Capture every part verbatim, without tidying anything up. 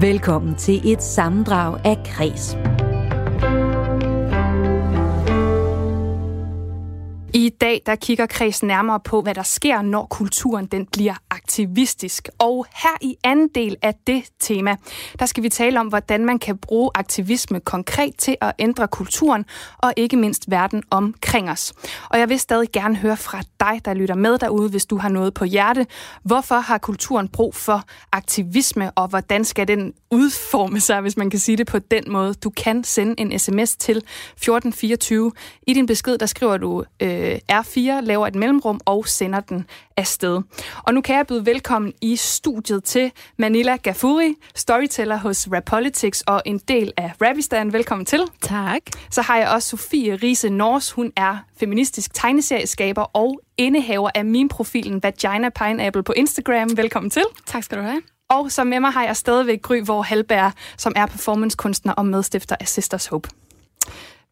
Velkommen til et sammendrag af Kreds. I dag der kigger Kreds nærmere på, hvad der sker, når kulturen den bliver aktivistisk. Og her i anden del af det tema, der skal vi tale om, hvordan man kan bruge aktivisme konkret til at ændre kulturen, og ikke mindst verden omkring os. Og jeg vil stadig gerne høre fra dig, der lytter med derude, hvis du har noget på hjerte. Hvorfor har kulturen brug for aktivisme, og hvordan skal den udforme sig, hvis man kan sige det på den måde? Du kan sende en sms til fjorten fireogtyve. I din besked, der skriver du øh, R fire, laver et mellemrum og sender den afsted. Og nu kan jeg byde velkommen i studiet til Manila Ghafouri, storyteller hos Rapolitics og en del af Rapistan. Velkommen til. Tak. Så har jeg også Sofie Riis Nors. Hun er feministisk tegneserieskaber og indehaver af meme-profilen Vagina Pineapple på Instagram. Velkommen til. Tak skal du have. Og så med mig har jeg stadigvæk Gry Worre Halberg, som er performancekunstner og medstifter af Sisters Hope.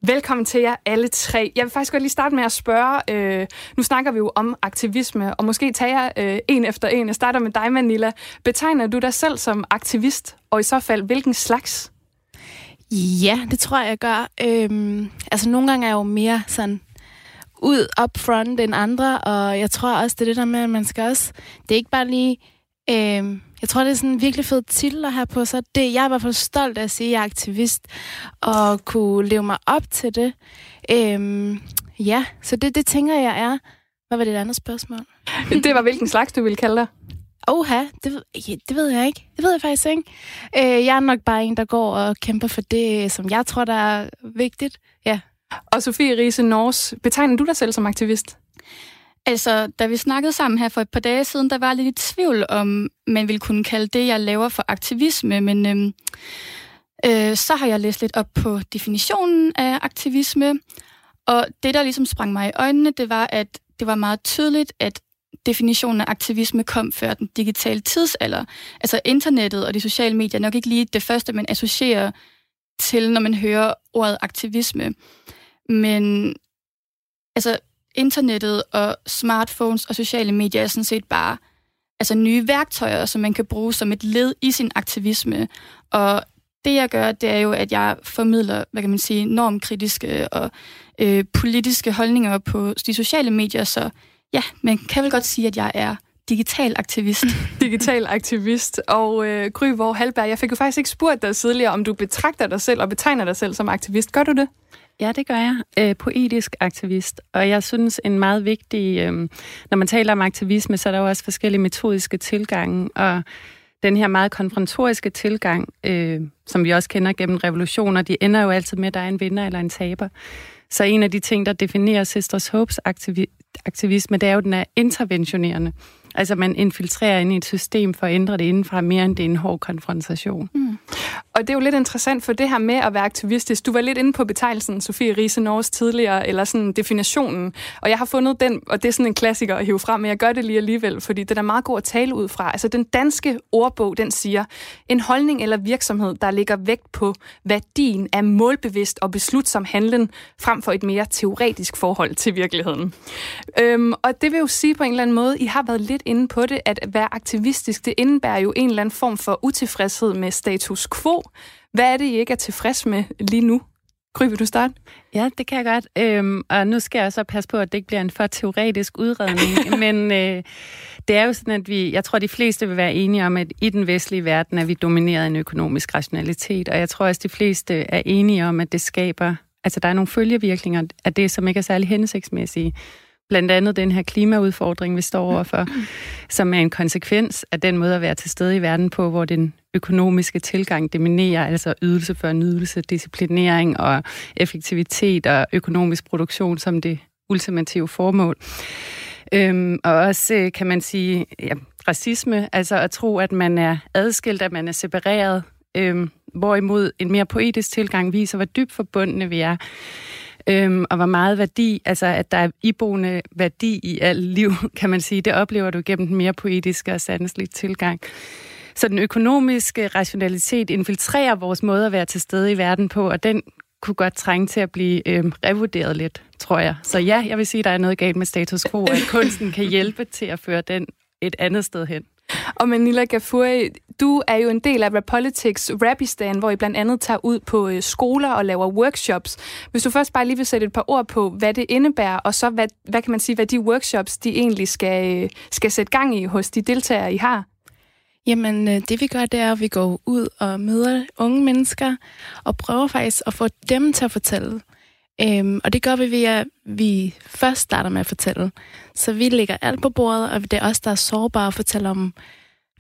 Velkommen til jer alle tre. Jeg vil faktisk godt lige starte med at spørge. Øh, nu snakker vi jo om aktivisme, og måske tager jeg øh, en efter en. Jeg starter med dig, Manila. Betegner du dig selv som aktivist, og i så fald hvilken slags? Ja, det tror jeg, jeg gør. Øhm, altså nogle gange er jeg jo mere sådan ud up front end andre, og jeg tror også, det er det der med, at man skal også... Det er ikke bare lige... Øhm, jeg tror, det er sådan en virkelig fed titel at have på sig. Det, jeg er i hvert fald stolt af at sige, at jeg er aktivist, og kunne leve mig op til det. Øhm, ja, så det, det tænker jeg er. Hvad var det andet spørgsmål? Det var, hvilken slags du ville kalde dig? Oha, det, ja, det ved jeg ikke. Det ved jeg faktisk ikke. Øh, jeg er nok bare en, der går og kæmper for det, som jeg tror, der er vigtigt. Ja. Og Sofie Riis Nors, betegner du dig selv som aktivist? Altså, da vi snakkede sammen her for et par dage siden, der var jeg lidt i tvivl om, man ville kunne kalde det, jeg laver for aktivisme, men øhm, øh, så har jeg læst lidt op på definitionen af aktivisme, og det, der ligesom sprang mig i øjnene, det var, at det var meget tydeligt, at definitionen af aktivisme kom før den digitale tidsalder. Altså internettet og de sociale medier nok ikke lige det første, man associerer til, når man hører ordet aktivisme. Men altså... Internettet og smartphones og sociale medier er sådan set bare altså nye værktøjer, som man kan bruge som et led i sin aktivisme. Og det, jeg gør, det er jo, at jeg formidler, hvad kan man sige, normkritiske og øh, politiske holdninger på de sociale medier. Så ja, man kan vel godt sige, at jeg er digital aktivist. Digital aktivist. Og øh, Gry Worre Halberg, jeg fik jo faktisk ikke spurgt dig tidligere, om du betragter dig selv og betegner dig selv som aktivist. Gør du det? Ja, det gør jeg. Øh, poetisk aktivist. Og jeg synes, en meget vigtig... Øh, når man taler om aktivisme, så er der jo også forskellige metodiske tilgange. Og den her meget konfrontoriske tilgang, øh, som vi også kender gennem revolutioner, de ender jo altid med, at der er en vinder eller en taber. Så en af de ting, der definerer Sisters Hopes aktivi- aktivisme, det er jo, den er interventionerende. Altså, man infiltrerer ind i et system for at ændre det indenfra, mere end det er en hård konfrontation. Mm. Og det er jo lidt interessant for det her med at være aktivistisk. Du var lidt inde på betegnelsen, Sofie Riis Nors, tidligere, eller sådan definitionen. Og jeg har fundet den, og det er sådan en klassiker at hive frem, men jeg gør det lige alligevel, fordi det er meget god at tale ud fra. Altså, den danske ordbog, den siger, en holdning eller virksomhed, der ligger vægt på værdien af målbevidst og beslutsom handlen, frem for et mere teoretisk forhold til virkeligheden. Øhm, og det vil jo sige på en eller anden måde, I har været lidt inde på det, at være aktivistisk, det indebærer jo en eller anden form for utilfredshed med status quo. Hvad er det, I ikke er tilfreds med lige nu? Gry, vil du starte? Ja, det kan jeg godt. Øhm, og nu skal jeg så passe på, at det ikke bliver en for teoretisk udredning. Men øh, det er jo sådan, at vi, jeg tror, de fleste vil være enige om, at i den vestlige verden er vi domineret af en økonomisk rationalitet. Og jeg tror også, de fleste er enige om, at det skaber... Altså, der er nogle følgevirkninger af det, som ikke er særlig hensigtsmæssige. Blandt andet den her klimaudfordring, vi står overfor, som er en konsekvens af den måde at være til stede i verden på, hvor den økonomiske tilgang dominerer, altså ydelse for nydelse, disciplinering og effektivitet og økonomisk produktion som det ultimative formål. Øhm, og også kan man sige, ja, racisme, altså at tro, at man er adskilt, at man er separeret, øhm, hvorimod en mere poetisk tilgang viser, hvor dybt forbundne vi er. Øhm, og hvor meget værdi, altså at der er iboende værdi i alt liv, kan man sige, det oplever du gennem den mere poetiske og sanselige tilgang. Så den økonomiske rationalitet infiltrerer vores måde at være til stede i verden på, og den kunne godt trænge til at blive øhm, revurderet lidt, tror jeg. Så ja, jeg vil sige, at der er noget galt med status quo, og at kunsten kan hjælpe til at føre den et andet sted hen. Og Manila Ghafouri, du er jo en del af Rapolitics Rapistan, hvor I blandt andet tager ud på skoler og laver workshops. Hvis du først bare lige vil sætte et par ord på, hvad det indebærer, og så hvad, hvad kan man sige, hvad de workshops, de egentlig skal, skal sætte gang i hos de deltagere, I har? Jamen, det vi gør, det er, at vi går ud og møder unge mennesker og prøver faktisk at få dem til at fortælle. Øhm, og det gør vi ved, at vi først starter med at fortælle. Så vi lægger alt på bordet, og det er os, der er sårbare og fortæller om.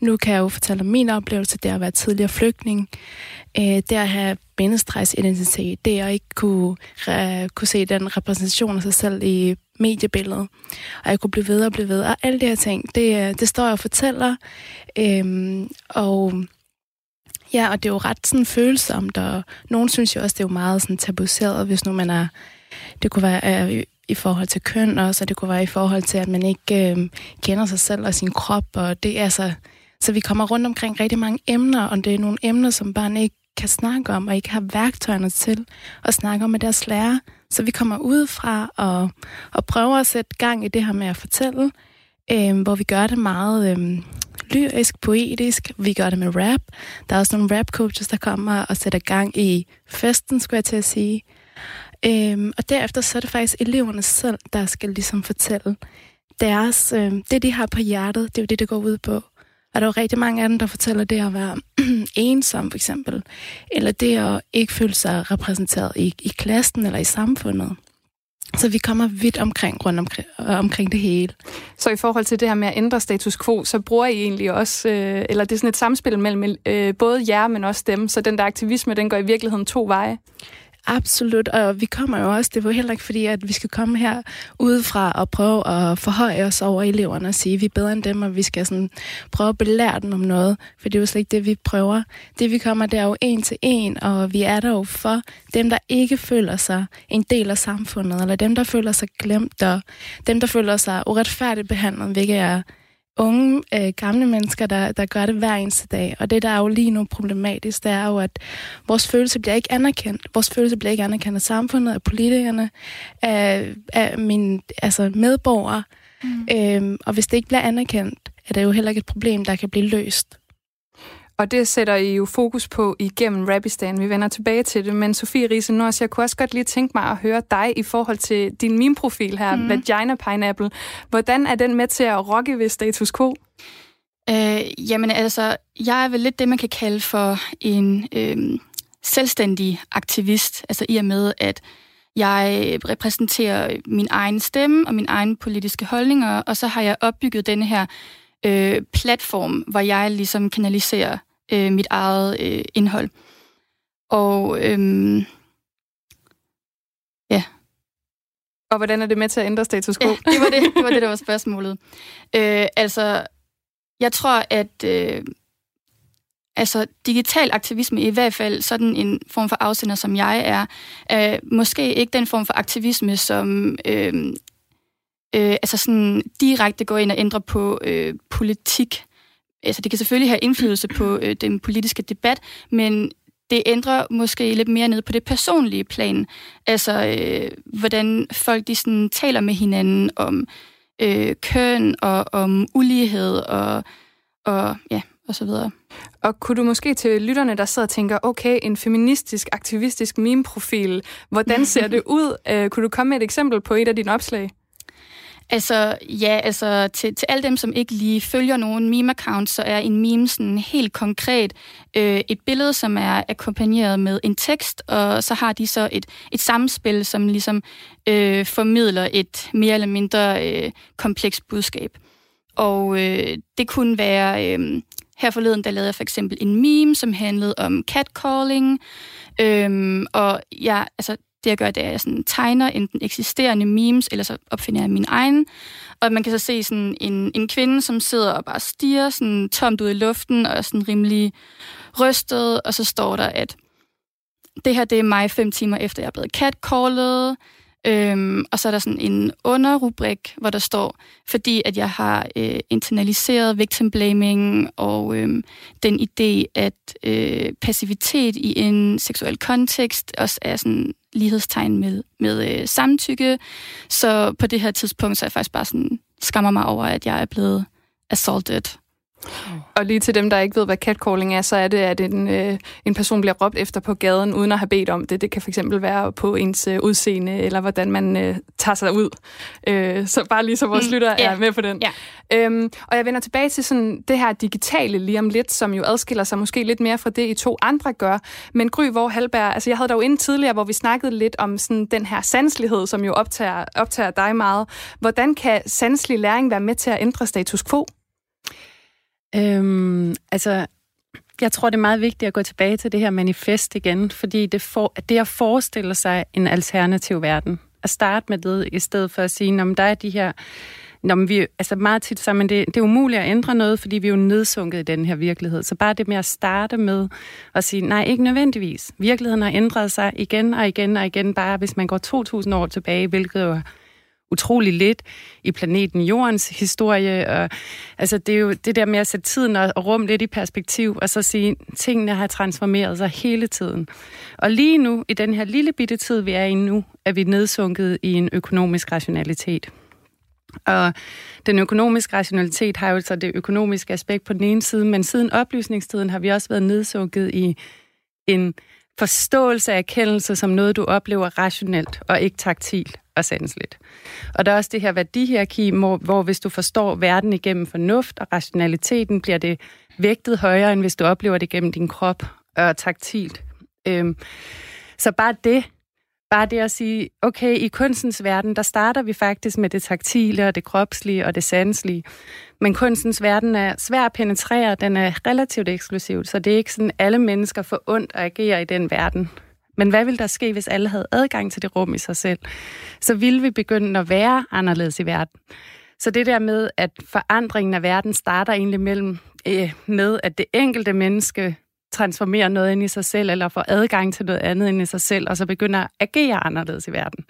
Nu kan jeg jo fortælle om min oplevelse, det at være tidligere flygtning, øh, det at have bindestrejsidentitet, det at ikke kunne, re- kunne se den repræsentation af sig selv i mediebilledet, og jeg kunne blive ved og blive ved, og alle de her ting, det, det står jeg og fortæller, øh, og... Ja, og det er jo ret sådan følsomt, og nogen synes jo også, det er jo meget sådan tabuiseret, hvis nu man er, det kunne være øh, i forhold til køn også, og det kunne være i forhold til, at man ikke øh, kender sig selv og sin krop, og det er så, så vi kommer rundt omkring rigtig mange emner, og det er nogle emner, som børn ikke kan snakke om, og ikke har værktøjerne til at snakke om med deres lærer, så vi kommer udefra og, og prøver at sætte gang i det her med at fortælle, øh, hvor vi gør det meget... Øh, lyrisk, poetisk. Vi gør det med rap. Der er også nogle rap-coaches, der kommer og sætter gang i festen, skulle jeg til at sige. Øhm, og derefter så er det faktisk eleverne selv, der skal ligesom fortælle deres... Øhm, det, de har på hjertet, det er jo det, det går ud på. Og der er jo rigtig mange af dem, der fortæller det at være ensom, for eksempel. Eller det at ikke føle sig repræsenteret i, i klassen eller i samfundet. Så vi kommer vidt omkring, rundt omkring, omkring det hele. Så i forhold til det her med at ændre status quo, så bruger I egentlig også, øh, eller det er sådan et samspil mellem øh, både jer, men også dem, så den der aktivisme, den går i virkeligheden to veje? Absolut, og vi kommer jo også, det var heller ikke fordi, at vi skal komme her udefra og prøve at forhøje os over eleverne og sige, at vi er bedre end dem, og vi skal sådan prøve at belære dem om noget, for det er jo slet ikke det, vi prøver. Det vi kommer, det er jo en til en, og vi er der jo for dem, der ikke føler sig en del af samfundet, eller dem, der føler sig glemt, og dem, der føler sig uretfærdigt behandlet, hvilket er unge, øh, gamle mennesker, der, der gør det hver eneste dag. Og det, der er jo lige nu problematisk, det er jo, at vores følelse bliver ikke anerkendt. Vores følelse bliver ikke anerkendt af samfundet, af politikerne, af, af mine altså medborgere. Mm. Øhm, og hvis det ikke bliver anerkendt, er det jo heller ikke et problem, der kan blive løst. Og det sætter I jo fokus på igennem Rapistan. Vi vender tilbage til det. Men Sofie Riis Nors, jeg kunne også godt lige tænke mig at høre dig i forhold til din meme-profil her, mm. Vagina Pineapple. Hvordan er den med til at rokke ved status quo? Øh, jamen altså, jeg er vel lidt det, man kan kalde for en øh, selvstændig aktivist. Altså i og med, at jeg repræsenterer min egen stemme og mine egne politiske holdninger, og så har jeg opbygget denne her øh, platform, hvor jeg ligesom kanaliserer Øh, mit eget øh, indhold. Og øhm, ja. Og hvordan er det med til at ændre status quo? Ja, det var det, det var det, der var spørgsmålet. Øh, altså, jeg tror, at øh, altså, digital aktivisme, i hvert fald sådan en form for afsender, som jeg er, er måske ikke den form for aktivisme, som øh, øh, altså sådan direkte går ind og ændrer på øh, politik. Altså, det kan selvfølgelig have indflydelse på øh, den politiske debat, men det ændrer måske lidt mere ned på det personlige plan. Altså, øh, hvordan folk de sådan, taler med hinanden om øh, køn og om ulighed og, og, ja, og så videre. Og kunne du måske til lytterne, der sidder og tænker, okay, en feministisk, aktivistisk meme-profil, hvordan ser det ud? Øh, kunne du komme med et eksempel på et af dine opslag? Altså, ja, altså til, til alle dem, som ikke lige følger nogen meme-account, så er en meme sådan helt konkret øh, et billede, som er akkompagneret med en tekst, og så har de så et, et samspil, som ligesom øh, formidler et mere eller mindre øh, komplekst budskab. Og øh, det kunne være... Øh, her forleden, der lavede jeg for eksempel en meme, som handlede om catcalling, øh, og jeg... Altså, det jeg gør, det er, at jeg sådan tegner enten eksisterende memes, eller så opfinder jeg min egen. Og man kan så se sådan en, en kvinde, som sidder og bare stiger sådan tomt ud i luften, og er sådan rimelig rystet, og så står der, at det her, det er mig fem timer efter, jeg er blevet catcallet. Øhm, og så er der sådan en underrubrik, hvor der står, fordi at jeg har øh, internaliseret victim blaming og øh, den idé, at øh, passivitet i en seksuel kontekst også er sådan lighedstegn med, med øh, samtykke. Så på det her tidspunkt, så er jeg faktisk bare sådan, skammer mig over, at jeg er blevet assaulted. Og lige til dem, der ikke ved, hvad catcalling er, så er det, at en, øh, en person bliver råbt efter på gaden, uden at have bedt om det. Det kan fx være på ens øh, udseende, eller hvordan man øh, tager sig ud. Øh, så bare lige så vores mm, lytter yeah. er med på den. Yeah. Øhm, og jeg vender tilbage til sådan det her digitale lige om lidt, som jo adskiller sig måske lidt mere fra det, I to andre gør. Men Gry Worre Halberg, altså jeg havde dig jo inde tidligere, hvor vi snakkede lidt om sådan den her sanselighed, som jo optager, optager dig meget. Hvordan kan sanselig læring være med til at ændre status quo? Øhm, altså, jeg tror, det er meget vigtigt at gå tilbage til det her manifest igen, fordi det, for, det at forestille sig en alternativ verden, at starte med det, i stedet for at sige, når der er de her, når vi, altså meget tit sammen, det, det er umuligt at ændre noget, fordi vi er jo nedsunket i den her virkelighed. Så bare det med at starte med at sige, nej, ikke nødvendigvis. Virkeligheden har ændret sig igen og igen og igen, bare hvis man går to tusind år tilbage, hvilket jo utrolig lidt i planeten Jordens historie. Og, altså, det er jo det der med at sætte tiden og rum lidt i perspektiv, og så sige, tingene har transformeret sig hele tiden. Og lige nu, i den her lille bitte tid, vi er i nu, er vi nedsunket i en økonomisk rationalitet. Og den økonomiske rationalitet har jo så det økonomiske aspekt på den ene side, men siden oplysningstiden har vi også været nedsunket i en forståelse af erkendelse som noget, du oplever rationelt og ikke taktilt og sanseligt. Og der er også det her værdihierarki, hvor, hvor hvis du forstår verden igennem fornuft og rationaliteten, bliver det vægtet højere, end hvis du oplever det gennem din krop og taktilt. Øhm, så bare det, bare det at sige, okay, i kunstens verden, der starter vi faktisk med det taktile og det kropslige og det sanselige. Men kunstens verden er svær at penetrere, den er relativt eksklusiv, så det er ikke sådan, alle mennesker får ondt at agere i den verden. Men hvad ville der ske, hvis alle havde adgang til det rum i sig selv? Så ville vi begynde at være anderledes i verden. Så det der med, at forandringen af verden starter egentlig mellem, øh, med, at det enkelte menneske transformerer noget ind i sig selv, eller får adgang til noget andet ind i sig selv, og så begynder at agere anderledes i verden.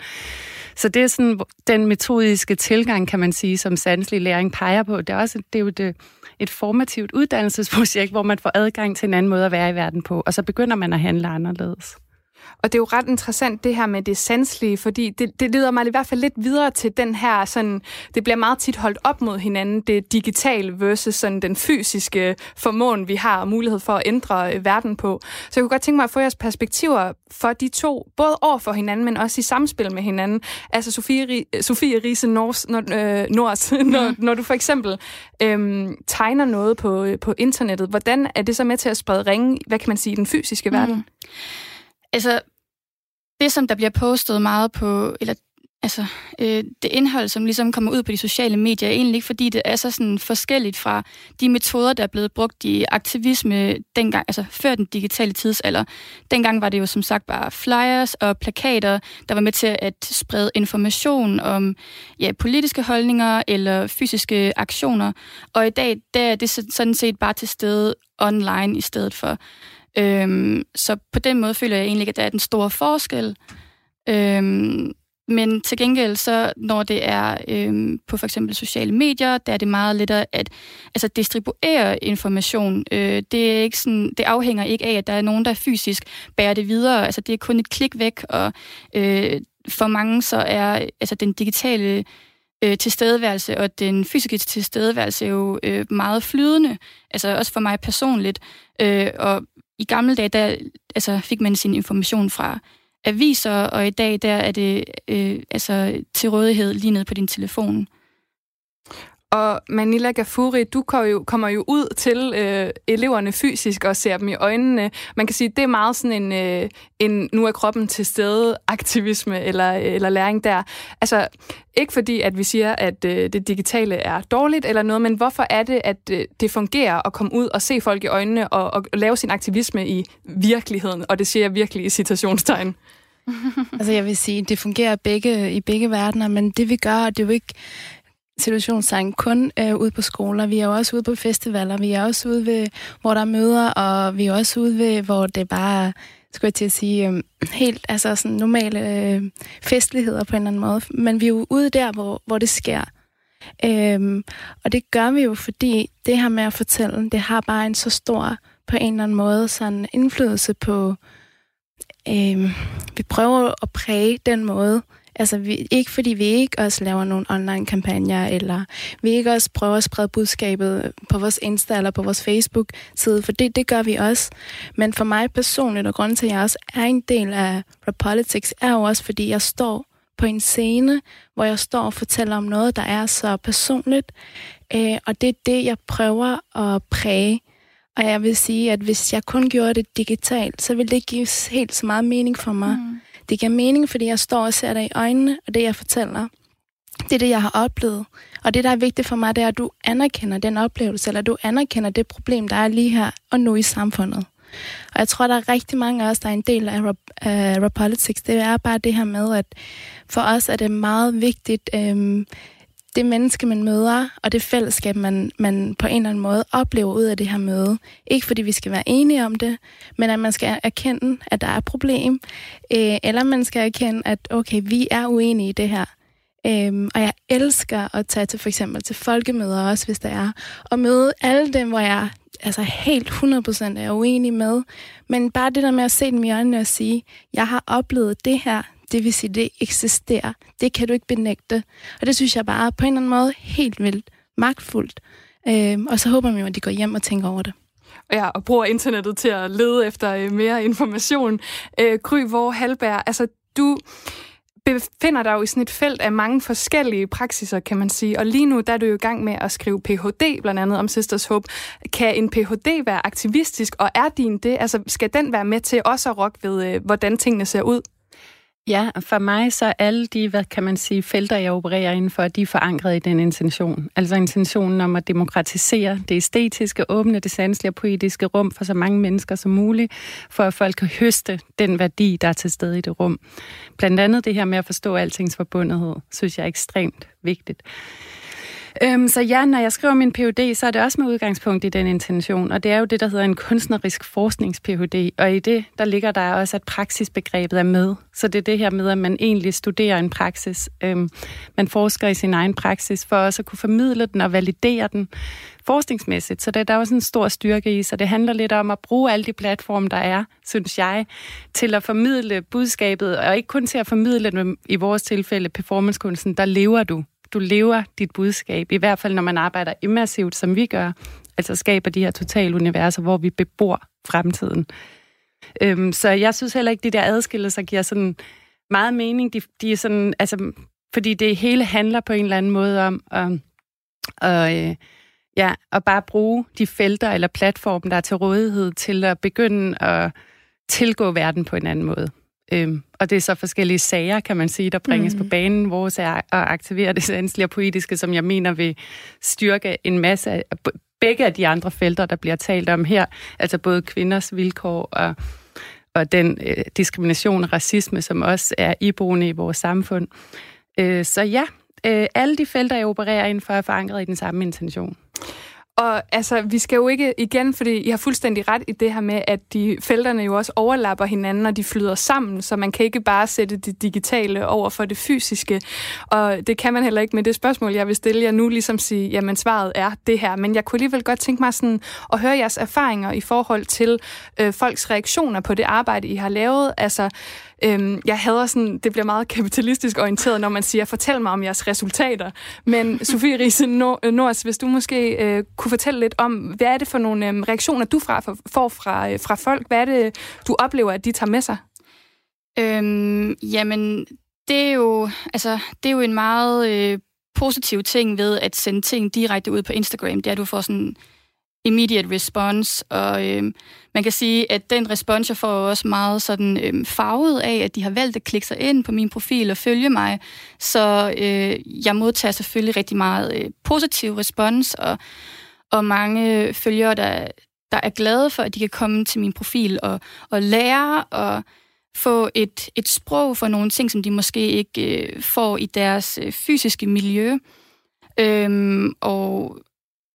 Så det er sådan, den metodiske tilgang, kan man sige, som sanselig læring peger på. Det er, også, det er jo det, et formativt uddannelsesprojekt, hvor man får adgang til en anden måde at være i verden på, og så begynder man at handle anderledes. Og det er jo ret interessant, det her med det sanselige, fordi det, det leder mig i hvert fald lidt videre til den her, sådan, det bliver meget tit holdt op mod hinanden, det digitale versus sådan, den fysiske formåen, vi har og mulighed for at ændre verden på. Så jeg kunne godt tænke mig at få jeres perspektiver for de to, både over for hinanden, men også i samspil med hinanden. Altså Sofie, Sofie Riis Nors, når, øh, Nors mm. når, når du for eksempel øh, tegner noget på, på internettet, hvordan er det så med til at sprede ringe, hvad kan man sige, i den fysiske verden? Mm. Altså, det som der bliver postet meget på, eller altså, øh, det indhold, som ligesom kommer ud på de sociale medier, er egentlig ikke, fordi det er så sådan forskelligt fra de metoder, der er blevet brugt i aktivisme dengang, altså før den digitale tidsalder. Dengang var det jo som sagt bare flyers og plakater, der var med til at sprede information om ja, politiske holdninger eller fysiske aktioner. Og i dag, der er det sådan set bare til stede online i stedet for. Øhm, så på den måde føler jeg egentlig, at der er den store forskel. Øhm, men til gengæld, så når det er øhm, på for eksempel sociale medier, der er det meget lettere at altså distribuere information. Øh, det, er ikke sådan, det afhænger ikke af, at der er nogen, der fysisk bærer det videre. Altså, det er kun et klik væk, og øh, for mange så er altså, den digitale øh, tilstedeværelse og den fysiske tilstedeværelse jo øh, meget flydende. Altså også for mig personligt. Øh, og I gamle dage, der altså, fik man sin information fra aviser, og i dag, der er det øh, altså, til rådighed lige ned på din telefon. Og Manila Ghafouri, du kommer jo, kommer jo ud til øh, eleverne fysisk og ser dem i øjnene. Man kan sige, at det er meget sådan en, øh, en nu er kroppen til stede aktivisme eller, eller læring der. Altså, ikke fordi, at vi siger, at øh, det digitale er dårligt eller noget, men hvorfor er det, at øh, det fungerer at komme ud og se folk i øjnene og, og lave sin aktivisme i virkeligheden? Og det siger jeg virkelig i citationstegn. Altså, jeg vil sige, det fungerer begge, i begge verdener, men det vi gør, det er jo ikke situationstegn kun øh, ude på skoler. Vi er jo også ude på festivaler. Vi er også ude ved, hvor der er møder, og vi er også ude ved, hvor det bare, skulle jeg til at sige, øh, helt altså sådan normale øh, festligheder på en eller anden måde. Men vi er jo ude der, hvor, hvor det sker. Øh, og det gør vi jo, fordi det her med at fortælle, det har bare en så stor, på en eller anden måde, sådan indflydelse på, øh, vi prøver at præge den måde, Altså vi, ikke fordi vi ikke også laver nogle online-kampagner, eller vi ikke også prøver at sprede budskabet på vores Insta eller på vores Facebook-side, for det, det gør vi også. Men for mig personligt, og grunden til, at jeg også er en del af Rapolitics, er jo også, fordi jeg står på en scene, hvor jeg står og fortæller om noget, der er så personligt, øh, og det er det, jeg prøver at præge. Og jeg vil sige, at hvis jeg kun gjorde det digitalt, så ville det ikke give helt så meget mening for mig. Mm. Det giver mening, fordi jeg står og ser dig i øjnene, og det, jeg fortæller, det er det, jeg har oplevet. Og det, der er vigtigt for mig, det er, at du anerkender den oplevelse, eller du anerkender det problem, der er lige her og nu i samfundet. Og jeg tror, der er rigtig mange af os, der er en del af rap- uh, Rapolitics. Det er bare det her med, at for os er det meget vigtigt, øhm, det menneske, man møder, og det fællesskab, man, man på en eller anden måde oplever ud af det her møde. Ikke fordi vi skal være enige om det, men at man skal erkende, at der er et problem, øh, eller man skal erkende, at okay, vi er uenige i det her. Øhm, og jeg elsker at tage til for eksempel til folkemøder også, hvis der er, og møde alle dem, hvor jeg altså helt hundrede procent er uenig med, men bare det der med at se dem i øjnene og sige, jeg har oplevet det her, det vil sige, det eksisterer. Det kan du ikke benægte. Og det synes jeg bare på en eller anden måde helt vildt magtfuldt. Øhm, og så håber man jo, at de går hjem og tænker over det. Ja, og bruger internettet til at lede efter mere information. Øh, Gry Worre Halberg, altså du befinder dig jo i sådan et felt af mange forskellige praksiser, kan man sige. Og lige nu, der er du jo i gang med at skrive P H D, blandt andet om Sisters Hope. Kan en P H D være aktivistisk, og er din det? Altså, skal den være med til også at rokke ved, hvordan tingene ser ud? Ja, for mig så alle de, hvad kan man sige, felter, jeg opererer indenfor, de er forankret i den intention. Altså intentionen om at demokratisere det æstetiske, åbne, det sanselige og poetiske rum for så mange mennesker som muligt, for at folk kan høste den værdi, der er til stede i det rum. Blandt andet det her med at forstå altings forbundethed, synes jeg er ekstremt vigtigt. Øhm, så ja, når jeg skriver min P H D, så er det også med udgangspunkt i den intention, og det er jo det, der hedder en kunstnerisk forsknings-P H D, og i det, der ligger der også, at praksisbegrebet er med. Så det er det her med, at man egentlig studerer en praksis. Øhm, man forsker i sin egen praksis for også at kunne formidle den og validere den forskningsmæssigt, så det er der også en stor styrke i, så det handler lidt om at bruge alle de platforme, der er, synes jeg, til at formidle budskabet, og ikke kun til at formidle den, i vores tilfælde performancekunsten, der lever du. Du lever dit budskab, i hvert fald når man arbejder immersivt, som vi gør, altså skaber de her totale universer, hvor vi bebor fremtiden. Øhm, så jeg synes heller ikke, de der adskillelser giver sådan meget mening, de, de er sådan, altså, fordi det hele handler på en eller anden måde om at, og, øh, ja, at bare bruge de felter eller platformen, der er til rådighed, til at begynde at tilgå verden på en anden måde. Øhm, og det er så forskellige sager, kan man sige, der bringes mm. på banen, vores er at aktivere det sanselige og poetiske, som jeg mener vil styrke en masse af begge af de andre felter, der bliver talt om her, altså både kvinders vilkår og, og den øh, diskrimination og racisme, som også er iboende i vores samfund. Øh, så ja, øh, alle de felter, jeg opererer indenfor, er forankret i den samme intention. Og altså, vi skal jo ikke igen, fordi I har fuldstændig ret i det her med, at de felterne jo også overlapper hinanden, og de flyder sammen, så man kan ikke bare sætte det digitale over for det fysiske. Og det kan man heller ikke med det spørgsmål, jeg vil stille jer nu, ligesom sige, jamen svaret er det her. Men jeg kunne alligevel godt tænke mig sådan at høre jeres erfaringer i forhold til øh, folks reaktioner på det arbejde, I har lavet. Altså, Øhm, jeg hader sådan, det bliver meget kapitalistisk orienteret, når man siger, fortæl mig om jeres resultater. Men Sofie Riis Nors, hvis du måske øh, kunne fortælle lidt om, hvad er det for nogle øh, reaktioner, du fra, får fra, øh, fra folk? Hvad er det, du oplever, at de tager med sig? Øhm, jamen, det er, jo, altså, det er jo en meget øh, positiv ting ved at sende ting direkte ud på Instagram. Det er, at du får sådan immediate response, og øhm, man kan sige, at den respons, jeg får, også meget sådan øhm, farvet af, at de har valgt at klikke sig ind på min profil og følge mig, så øh, jeg modtager selvfølgelig rigtig meget øh, positiv respons, og, og mange følgere, der, der er glade for, at de kan komme til min profil og, og lære og få et, et sprog for nogle ting, som de måske ikke øh, får i deres øh, fysiske miljø. Øhm, og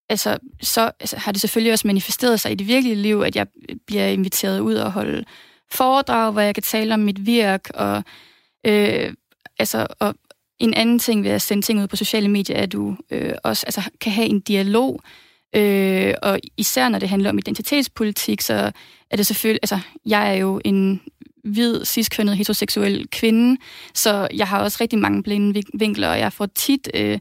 Altså, så altså, har det selvfølgelig også manifesteret sig i det virkelige liv, at jeg bliver inviteret ud og holde foredrag, hvor jeg kan tale om mit virk. Og, øh, altså, og en anden ting ved at sende ting ud på sociale medier, er, at du øh, også altså, kan have en dialog. Øh, og især når det handler om identitetspolitik, så er det selvfølgelig... Altså, jeg er jo en hvid, cis-kønnet, heteroseksuel kvinde, så jeg har også rigtig mange blinde vinkler, og jeg får tit øh,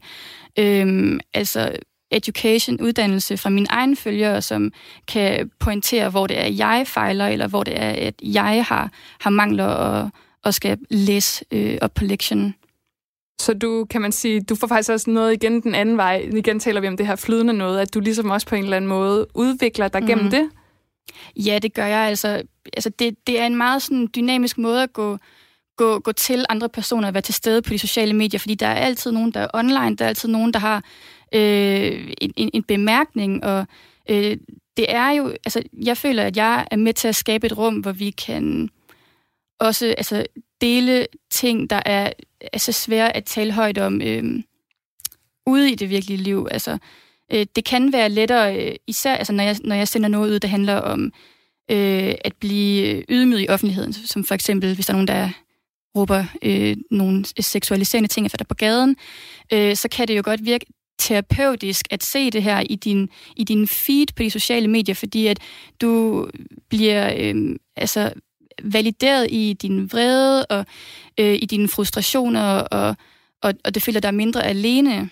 øh, altså education, uddannelse fra mine egne følgere, som kan pointere, hvor det er, jeg fejler, eller hvor det er, at jeg har, har mangler og, og skal læse øh, op på lektionen. Så du, kan man sige, du får faktisk også noget igen den anden vej. Igen taler vi om det her flydende noget, at du ligesom også på en eller anden måde udvikler dig gennem mm. det. Ja, det gør jeg. Altså, altså det, det er en meget sådan dynamisk måde at gå, gå, gå til andre personer og være til stede på de sociale medier, fordi der er altid nogen, der er online, der er altid nogen, der har øh, en, en bemærkning, og øh, det er jo, altså jeg føler, at jeg er med til at skabe et rum, hvor vi kan også altså, dele ting, der er altså svære at tale højt om øh, ude i det virkelige liv, altså. Det kan være lettere, især altså når, jeg, når jeg sender noget ud, der handler om øh, at blive ydmyg i offentligheden, som for eksempel, hvis der er nogen, der råber øh, nogle seksualiserende ting efter dig på gaden, øh, så kan det jo godt virke terapeutisk at se det her i din, i din feed på de sociale medier, fordi at du bliver øh, altså valideret i din vrede og øh, i dine frustrationer, og, og, og det føler dig mindre alene.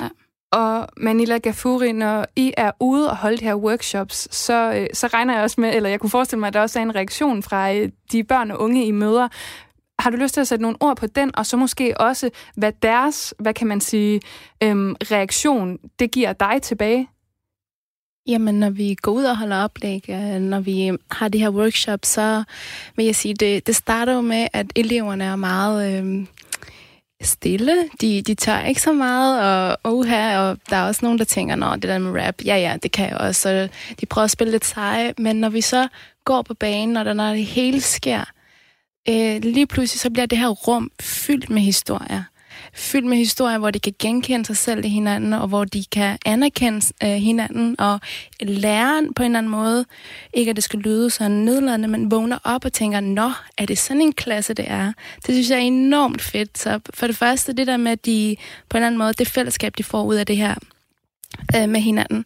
Ja. Og Manila Ghafouri, når I er ude og holde de her workshops, så, så regner jeg også med, eller jeg kunne forestille mig, at der også er en reaktion fra de børn og unge, I møder. Har du lyst til at sætte nogle ord på den, og så måske også, hvad deres, hvad kan man sige, øhm, reaktion, det giver dig tilbage? Jamen, når vi går ud og holder oplæg, når vi har de her workshops, så vil jeg sige, det, det starter jo med, at eleverne er meget... Øhm, stille, de, de tør ikke så meget, og uh, her, og der er også nogen, der tænker, nå, det der med rap, ja, ja, det kan jeg også, så de prøver at spille lidt seje, men når vi så går på banen, og der, når det hele sker, øh, lige pludselig, så bliver det her rum fyldt med historier, fyldt med historier, hvor de kan genkende sig selv i hinanden, og hvor de kan anerkende øh, hinanden, og lære på en eller anden måde, ikke at det skal lyde så nedladende, men vågner op og tænker, nå, er det sådan en klasse, det er? Det synes jeg er enormt fedt. Så for det første, det der med, at de på en eller anden måde, det fællesskab, de får ud af det her øh, med hinanden.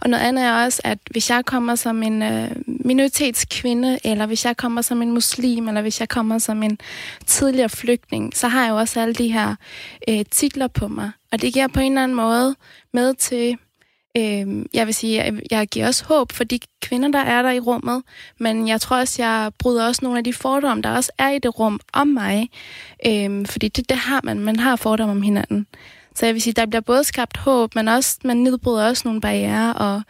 Og noget andet er også, at hvis jeg kommer som en øh, minoritetskvinde, eller hvis jeg kommer som en muslim, eller hvis jeg kommer som en tidligere flygtning, så har jeg jo også alle de her øh, titler på mig. Og det giver på en eller anden måde med til, øh, jeg vil sige, jeg, jeg giver også håb for de kvinder, der er der i rummet, men jeg tror også, jeg bryder også nogle af de fordomme, der også er i det rum om mig, øh, fordi det, det har man, man har fordomme om hinanden. Så jeg vil sige, der bliver både skabt håb, men også, man nedbryder også nogle barrierer og,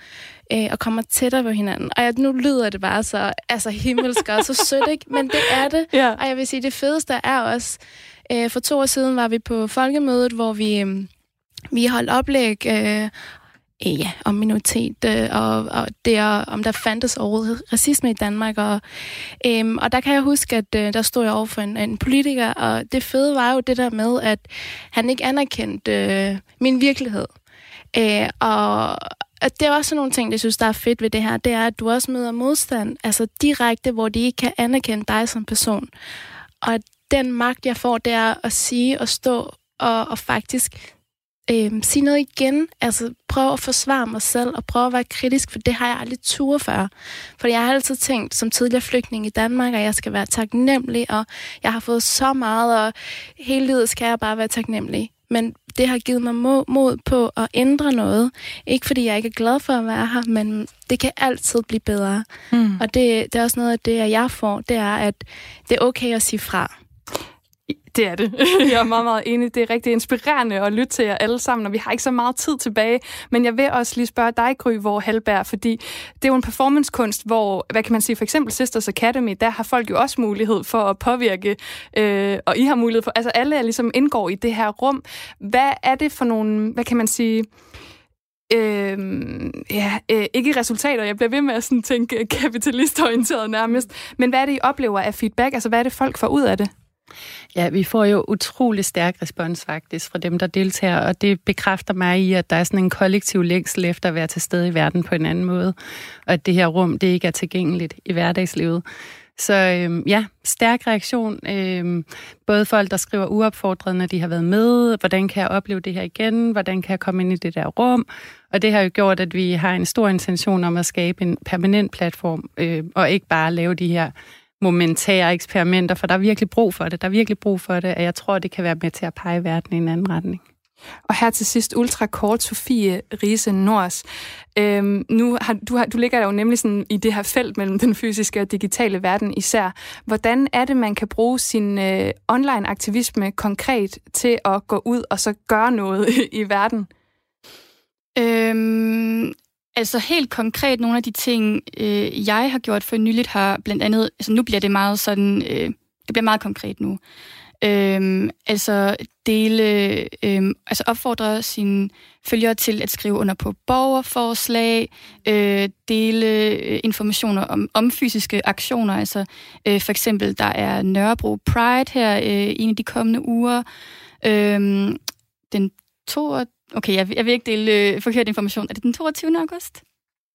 øh, og kommer tættere på hinanden. Og jeg, nu lyder det bare så altså himmelsk og så sødt, ikke? Men det er det. Ja. Og jeg vil sige, det fedeste er også, øh, for to år siden var vi på folkemødet, hvor vi, øh, vi holdt oplæg øh, ja, om minoritet, øh, og, og det og, om der fandtes overhovedet racisme i Danmark. Og, øh, og der kan jeg huske, at øh, der stod jeg over for en, en politiker, og det fede var jo det der med, at han ikke anerkendte øh, min virkelighed. Øh, og, og det er også nogle ting, jeg synes, der er fedt ved det her, det er, at du også møder modstand, altså direkte, hvor de ikke kan anerkende dig som person. Og den magt, jeg får, det er at sige og stå og, og faktisk... Øhm, sige noget igen, altså prøv at forsvare mig selv, og prøv at være kritisk, for det har jeg aldrig tur før. For jeg har altid tænkt, som tidligere flygtning i Danmark, at jeg skal være taknemmelig, og jeg har fået så meget, og hele livet skal jeg bare være taknemmelig. Men det har givet mig mod på at ændre noget. Ikke fordi jeg ikke er glad for at være her, men det kan altid blive bedre. Mm. Og det, det er også noget af det, jeg får, det er, at det er okay at sige fra. Det er det. Jeg er meget, meget enig. Det er rigtig inspirerende at lytte til jer alle sammen, og vi har ikke så meget tid tilbage. Men jeg vil også lige spørge dig, Gry Worre Halberg, fordi det er jo en performancekunst, hvor, hvad kan man sige, for eksempel Sisters Academy, der har folk jo også mulighed for at påvirke, øh, og I har mulighed for, altså alle er ligesom indgår i det her rum. Hvad er det for nogle, hvad kan man sige... Øhm, ja, øh, ikke resultater. Jeg bliver ved med at sådan tænke kapitalistorienteret nærmest. Men hvad er det, I oplever af feedback? Altså, hvad er det, folk får ud af det? Ja, vi får jo utrolig stærk respons faktisk fra dem, der deltager, og det bekræfter mig i, at der er sådan en kollektiv længsel efter at være til stede i verden på en anden måde, og at det her rum, det ikke er tilgængeligt i hverdagslivet. Så øhm, ja, stærk reaktion. Øhm, både folk, der skriver uopfordret, når de har været med, hvordan kan jeg opleve det her igen, hvordan kan jeg komme ind i det der rum, og det har jo gjort, at vi har en stor intention om at skabe en permanent platform, øh, og ikke bare lave de her momentære eksperimenter, for der er virkelig brug for det. Der er virkelig brug for det, og jeg tror, det kan være med til at pege verden i en anden retning. Og her til sidst, ultrakort, Sofie Riis Nors. Øhm, nu har, du, har, du ligger jo nemlig sådan i det her felt mellem den fysiske og digitale verden især. Hvordan er det, man kan bruge sin øh, online-aktivisme konkret til at gå ud og så gøre noget i verden? Øhm, altså helt konkret, nogle af de ting, øh, jeg har gjort for nyligt, har blandt andet... Altså nu bliver det meget sådan... Øh, det bliver meget konkret nu. Øhm, altså dele, øhm, altså opfordre sine følgere til at skrive under på borgerforslag, øh, dele informationer om, om fysiske aktioner, altså øh, for eksempel der er Nørrebro Pride her øh, en af de kommende uger, øh, den toogtyvende Okay, jeg, jeg vil ikke dele øh, forkert information. Er det den toogtyvende august?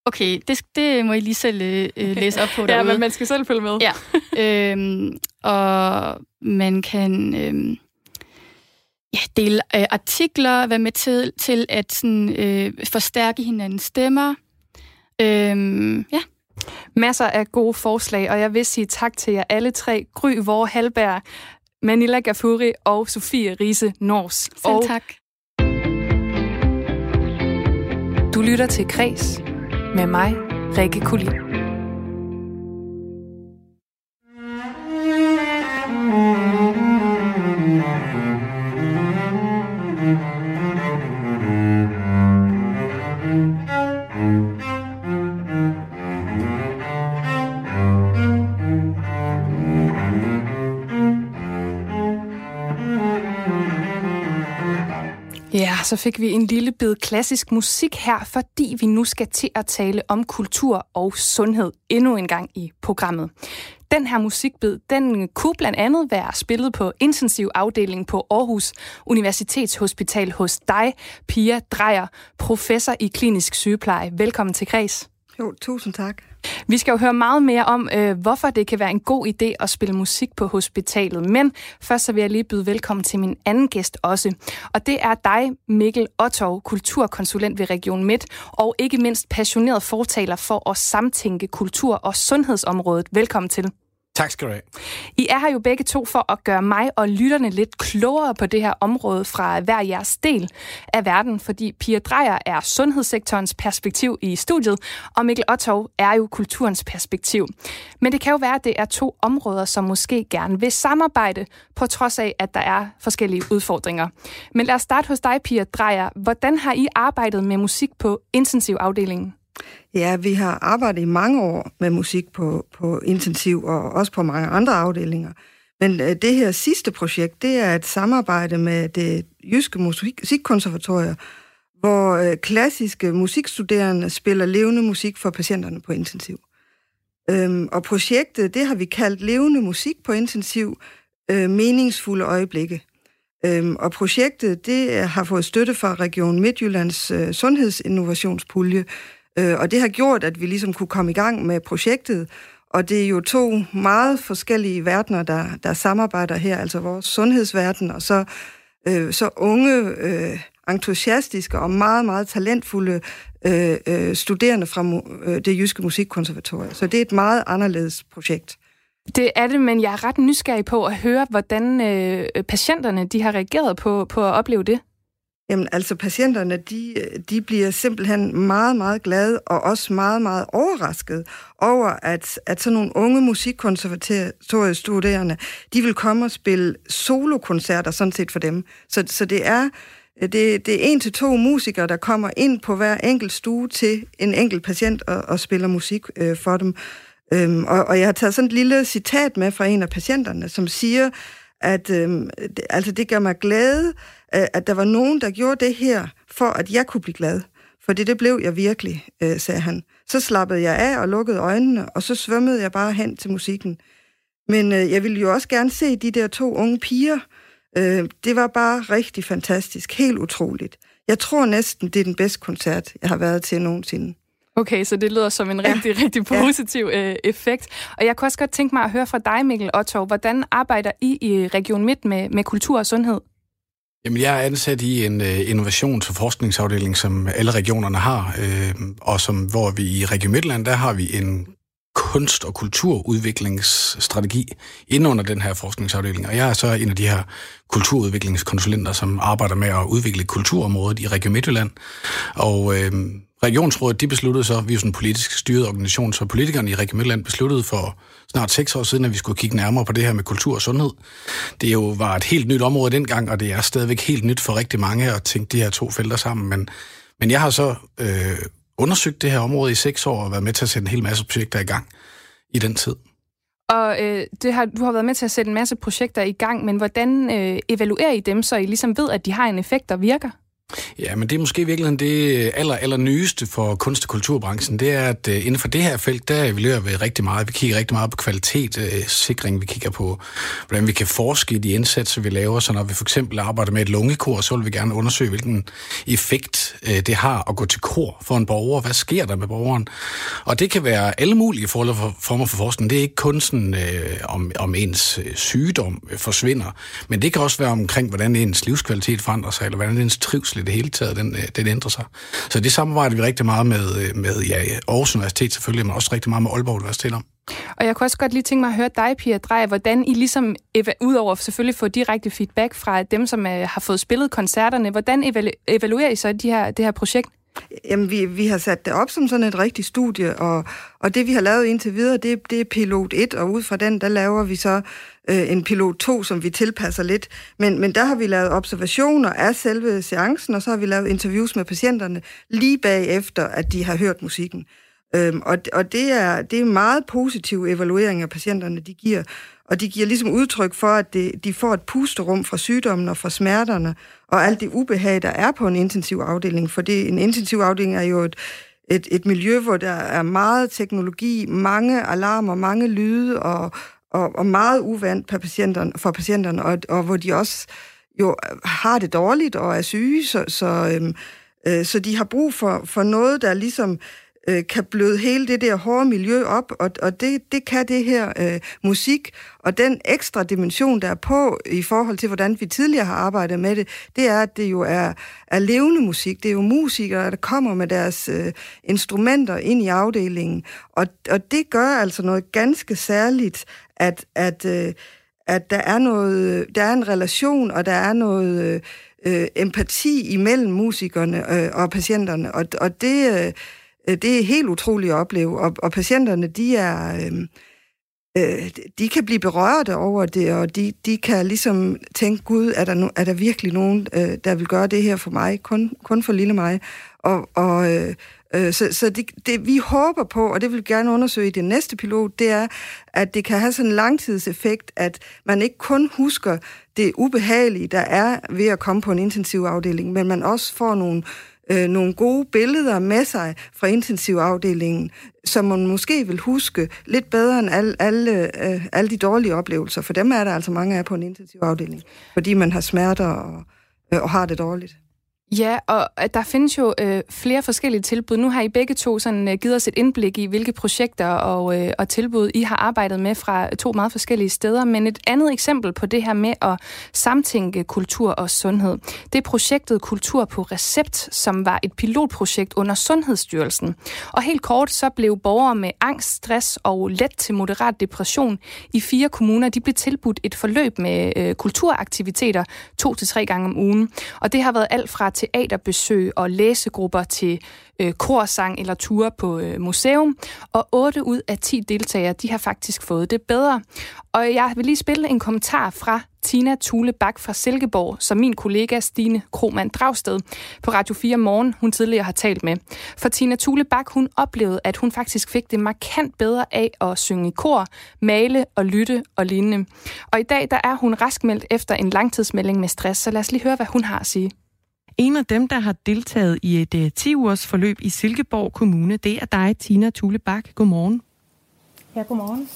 Okay, det, det må I lige selv øh, læse op på derude. Ja, men man skal selv følge med. Ja, øhm, og man kan øhm, ja, dele øh, artikler, være med til, til at sådan, øh, forstærke hinandens stemmer. Øhm, ja. Masser af gode forslag, og jeg vil sige tak til jer alle tre. Gry Worre Halberg, Manila Ghafouri og Sofie Riis Nors. Selv tak. Og du lytter til Kreds. Med mig, Rikke Kulin. Ja, så fik vi en lille bid klassisk musik her, fordi vi nu skal til at tale om kultur og sundhed endnu en gang i programmet. Den her musikbid, den kunne blandt andet være spillet på intensivafdelingen på Aarhus Universitetshospital hos dig, Pia Drejer, professor i klinisk sygepleje. Velkommen til Kreds. Jo, tusind tak. Vi skal jo høre meget mere om, øh, hvorfor det kan være en god idé at spille musik på hospitalet. Men først så vil jeg lige byde velkommen til min anden gæst også. Og det er dig, Mikkel Otto, kulturkonsulent ved Region Midt, og ikke mindst passioneret fortaler for at samtænke kultur- og sundhedsområdet. Velkommen til. Tak skal du have. I er her jo begge to for at gøre mig og lytterne lidt klogere på det her område fra hver jeres del af verden, fordi Pia Drejer er sundhedssektorens perspektiv i studiet, og Mikkel Otto er jo kulturens perspektiv. Men det kan jo være, at det er to områder, som måske gerne vil samarbejde, på trods af, at der er forskellige udfordringer. Men lad os starte hos dig, Pia Drejer. Hvordan har I arbejdet med musik på intensivafdelingen? Ja, vi har arbejdet i mange år med musik på, på intensiv og også på mange andre afdelinger. Men det her sidste projekt, det er et samarbejde med det Jyske Musikkonservatorium, hvor klassiske musikstuderende spiller levende musik for patienterne på intensiv. Og projektet, det har vi kaldt levende musik på intensiv, meningsfulde øjeblikke. Og projektet, det har fået støtte fra Region Midtjyllands sundhedsinnovationspulje, og det har gjort, at vi ligesom kunne komme i gang med projektet, og det er jo to meget forskellige verdener, der, der samarbejder her, altså vores sundhedsverden, og så, øh, så unge, øh, entusiastiske og meget, meget talentfulde øh, øh, studerende fra øh, det Jyske Musikkonservatorium. Så det er et meget anderledes projekt. Det er det, men jeg er ret nysgerrig på at høre, hvordan øh, patienterne de har reageret på, på at opleve det. Jamen altså patienterne, de, de bliver simpelthen meget, meget glade og også meget, meget overrasket over, at, at sådan nogle unge musikkonservatoriestuderende, de vil komme og spille solokoncerter sådan set for dem. Så, så det er det, det er en til to musikere, der kommer ind på hver enkelt stue til en enkelt patient og, og spiller musik øh, for dem. Øhm, og, og jeg har taget sådan et lille citat med fra en af patienterne, som siger, at øhm, det, altså det gør mig glad, øh, at der var nogen, der gjorde det her, for at jeg kunne blive glad. For det, det blev jeg virkelig, øh, sagde han. Så slappede jeg af og lukkede øjnene, og så svømmede jeg bare hen til musikken. Men øh, jeg ville jo også gerne se de der to unge piger. Øh, det var bare rigtig fantastisk, helt utroligt. Jeg tror næsten, det er den bedste koncert, jeg har været til nogensinde. Okay, så det lyder som en rigtig, ja. rigtig positiv ja. øh, effekt. Og jeg kunne også godt tænke mig at høre fra dig, Mikkel Otto. Hvordan arbejder I i Region Midt med, med kultur og sundhed? Jamen, jeg er ansat i en øh, innovations- og forskningsafdeling, som alle regionerne har, øh, og som hvor vi i Region Midtland, der har vi en kunst- og kulturudviklingsstrategi inde under den her forskningsafdeling. Og jeg er så en af de her kulturudviklingskonsulenter, som arbejder med at udvikle kulturområdet i Region Midtjylland. Og øh, regionsrådet, de besluttede så, vi er jo sådan en politisk styret organisation, så politikerne i Region Midtjylland besluttede for snart seks år siden, at vi skulle kigge nærmere på det her med kultur og sundhed. Det jo var et helt nyt område dengang, og det er stadigvæk helt nyt for rigtig mange at tænke de her to felter sammen. Men, men jeg har så... Øh, undersøgt det her område i seks år og været med til at sætte en hel masse projekter i gang i den tid. Og øh, det har, du har været med til at sætte en masse projekter i gang, men hvordan øh, evaluerer I dem, så I ligesom ved, at de har en effekt, der virker? Ja, men det er måske i virkeligheden det aller, aller nyeste for kunst- og kulturbranchen. Det er, at inden for det her felt, der evaluerer vi rigtig meget. Vi kigger rigtig meget på kvalitet, sikring. Vi kigger på, hvordan vi kan forske i de indsatser, vi laver. Så når vi for eksempel arbejder med et lungekor, så vil vi gerne undersøge, hvilken effekt det har at gå til kor for en borger. Hvad sker der med borgeren? Og det kan være alle mulige former for forskning. Det er ikke kun sådan, øh, om, om ens sygdom forsvinder, men det kan også være omkring, hvordan ens livskvalitet forandrer sig, eller hvordan ens trivsel i det hele taget, den, den ændrer sig. Så det samarbejder vi rigtig meget med, med ja, Aarhus Universitet selvfølgelig, men også rigtig meget med Aalborg Universitet om. Og jeg kunne også godt lige tænke mig at høre dig, Pia Drejer, hvordan I ligesom, udover selvfølgelig får direkte feedback fra dem, som uh, har fået spillet koncerterne, hvordan evalu- evaluerer I så de her, det her projekt? Jamen, vi, vi har sat det op som sådan et rigtigt studie, og, og det, vi har lavet indtil videre, det, det er pilot et, og ud fra den, der laver vi så øh, en pilot to, som vi tilpasser lidt. Men, men der har vi lavet observationer af selve seancen, og så har vi lavet interviews med patienterne lige bagefter, at de har hørt musikken. Øhm, og og det, er, det er meget positive evalueringer, patienterne de giver, og de giver ligesom udtryk for, at det, de får et pusterum fra sygdommen og fra smerterne, og alt det ubehag, der er på en intensivafdeling. For det, en intensivafdeling er jo et, et, et miljø, hvor der er meget teknologi, mange alarmer, mange lyde, og, og, og meget uvandt for patienterne, for patienterne og, og hvor de også jo har det dårligt og er syge, så, så, øhm, øh, så de har brug for, for noget, der ligesom kan bløde hele det der hårde miljø op, og, og det, det kan det her øh, musik, og den ekstra dimension, der er på i forhold til, hvordan vi tidligere har arbejdet med det, det er, at det jo er, er levende musik. Det er jo musikere, der kommer med deres øh, instrumenter ind i afdelingen, og, og det gør altså noget ganske særligt, at, at, øh, at der er noget, der er en relation, og der er noget... Øh, øh, empati imellem musikerne øh, og patienterne, og, og det... Øh, Det er helt utroligt at opleve, og, og patienterne, de er, øh, de kan blive berørt over det, og de, de kan ligesom tænke, Gud, er der, no, er der virkelig nogen, øh, der vil gøre det her for mig, kun, kun for lille mig? Og, og, øh, så så det, det, vi håber på, og det vil vi gerne undersøge i det næste pilot, det er, at det kan have sådan en langtidseffekt, at man ikke kun husker det ubehagelige, der er ved at komme på en intensivafdeling, men man også får nogle... nogle gode billeder med sig fra intensivafdelingen, som man måske vil huske lidt bedre end alle, alle, alle de dårlige oplevelser. For dem er der altså mange af på en intensivafdeling, fordi man har smerter og, og har det dårligt. Ja, og der findes jo øh, flere forskellige tilbud. Nu har I begge to sådan, øh, givet os et indblik i, hvilke projekter og, øh, og tilbud I har arbejdet med fra to meget forskellige steder. Men et andet eksempel på det her med at samtænke kultur og sundhed, det er projektet Kultur på Recept, som var et pilotprojekt under Sundhedsstyrelsen. Og helt kort så blev borgere med angst, stress og let til moderat depression i fire kommuner, de blev tilbudt et forløb med øh, kulturaktiviteter to til tre gange om ugen. Og det har været alt fra teaterbesøg og læsegrupper til øh, korsang eller ture på øh, museum. Og otte ud af ti deltagere, de har faktisk fået det bedre. Og jeg vil lige spille en kommentar fra Tina Thulebak fra Silkeborg, som min kollega Stine Krohmann Dragsted på Radio fire Morgen, hun tidligere har talt med. For Tina Thulebak, hun oplevede, at hun faktisk fik det markant bedre af at synge i kor, male og lytte og lignende. Og i dag, der er hun raskmeldt efter en langtidsmelding med stress, så lad os lige høre, hvad hun har at sige. En af dem, der har deltaget i et ti-ugers forløb i Silkeborg Kommune, det er dig, Tina Thulebak. Godmorgen. Ja, godmorgen.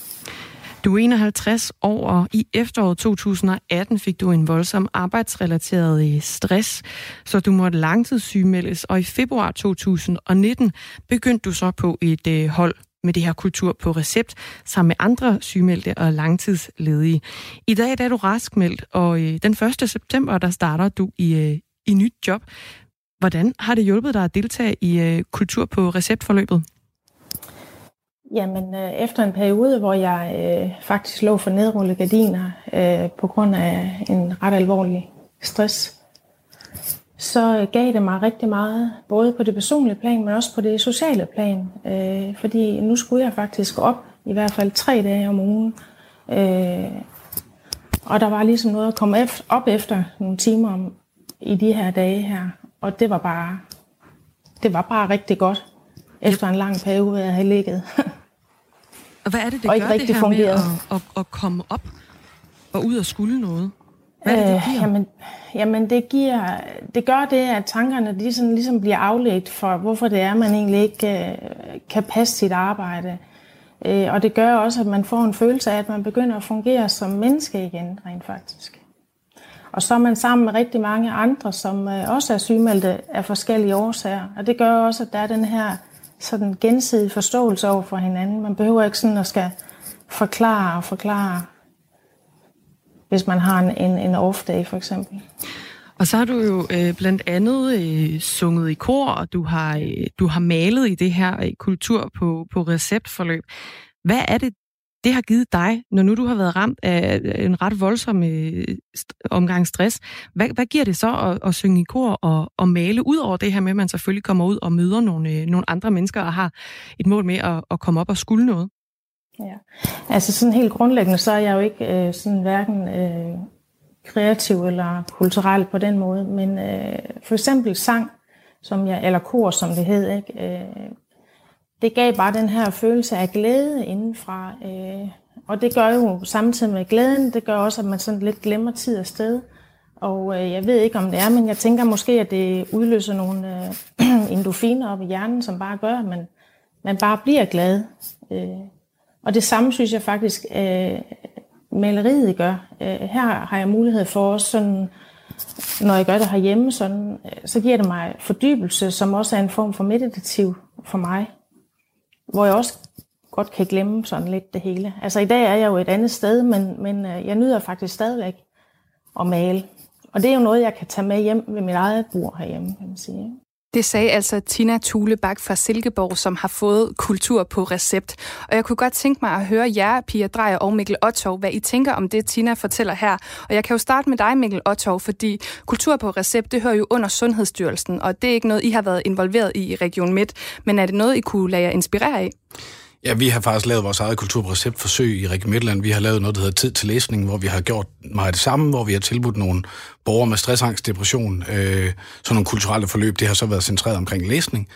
Du er enoghalvtreds år, og i efteråret to tusind og atten fik du en voldsom arbejdsrelateret stress, så du måtte langtidssygemeldes, og i februar to tusind og nitten begyndte du så på et hold med det her Kultur på Recept, sammen med andre sygemeldte og langtidsledige. I dag er du raskmeldt, og den første september, der starter du i i nyt job. Hvordan har det hjulpet dig at deltage i øh, Kultur på Receptforløbet? Jamen, øh, efter en periode, hvor jeg øh, faktisk lå for nedrullede gardiner øh, på grund af en ret alvorlig stress, så gav det mig rigtig meget, både på det personlige plan, men også på det sociale plan. Øh, fordi nu skulle jeg faktisk op, i hvert fald tre dage om ugen. Øh, og der var ligesom noget at komme efter, op efter nogle timer om, i de her dage her. Og det var bare, det var bare rigtig godt, efter en lang periode at have ligget. Og hvad er det, det og gør det her fungerer. med at, at, at komme op og ud og skulle noget? Hvad er det, det giver? Øh, jamen, jamen det, giver, det gør det, at tankerne de sådan, ligesom bliver afledt for, hvorfor det er, man egentlig ikke øh, kan passe sit arbejde. Øh, og det gør også, at man får en følelse af, at man begynder at fungere som menneske igen, rent faktisk. Og så er man sammen med rigtig mange andre, som øh, også er sygemeldte af forskellige årsager. Og det gør også, at der er den her sådan gensidig forståelse over for hinanden. Man behøver ikke sådan at skal forklare og forklare, hvis man har en, en, en off-day for eksempel. Og så har du jo øh, blandt andet øh, sunget i kor, og du har, øh, du har malet i det her øh, kultur på, på receptforløb. Hvad er det, det har givet dig, når nu du har været ramt af en ret voldsom øh, omgang stress? Hvad, hvad giver det så at, at synge i kor og, og male, ud over det her med, at man selvfølgelig kommer ud og møder nogle, øh, nogle andre mennesker og har et mål med at, at komme op og skulle noget? Ja, altså sådan helt grundlæggende, så er jeg jo ikke øh, sådan hverken øh, kreativ eller kulturel på den måde, men øh, for eksempel sang, som jeg, eller kor, som det hed, ikke? Øh, det gav bare den her følelse af glæde indenfra, øh, og det gør jo samtidig med glæden, det gør også, at man sådan lidt glemmer tid og sted, og øh, jeg ved ikke, om det er, men jeg tænker måske, at det udløser nogle øh, endorfiner op i hjernen, som bare gør, at man, man bare bliver glad. Øh. Og det samme synes jeg faktisk, øh, maleriet gør. Øh, her har jeg mulighed for også sådan, når jeg gør det herhjemme, sådan, øh, så giver det mig fordybelse, som også er en form for meditativ for mig. Hvor jeg også godt kan glemme sådan lidt det hele. Altså i dag er jeg jo et andet sted, men, men øh, jeg nyder faktisk stadigvæk at male. Og det er jo noget, jeg kan tage med hjem ved mit eget bord herhjemme, kan man sige. Det sagde altså Tina Thulebak fra Silkeborg, som har fået kultur på recept. Og jeg kunne godt tænke mig at høre jer, Pia Drejer og Mikkel Otto, hvad I tænker om det, Tina fortæller her. Og jeg kan jo starte med dig, Mikkel Otto, fordi kultur på recept, det hører jo under Sundhedsstyrelsen, og det er ikke noget, I har været involveret i i Region Midt. Men er det noget, I kunne lade jer inspirere af? Ja, vi har faktisk lavet vores eget kultur på receptforsøg i Region Midtjylland. Vi har lavet noget, der hedder Tid til læsning, hvor vi har gjort meget det samme, hvor vi har tilbudt nogle borgere med stressangst, depression, øh, sådan nogle kulturelle forløb. Det har så været centreret omkring læsning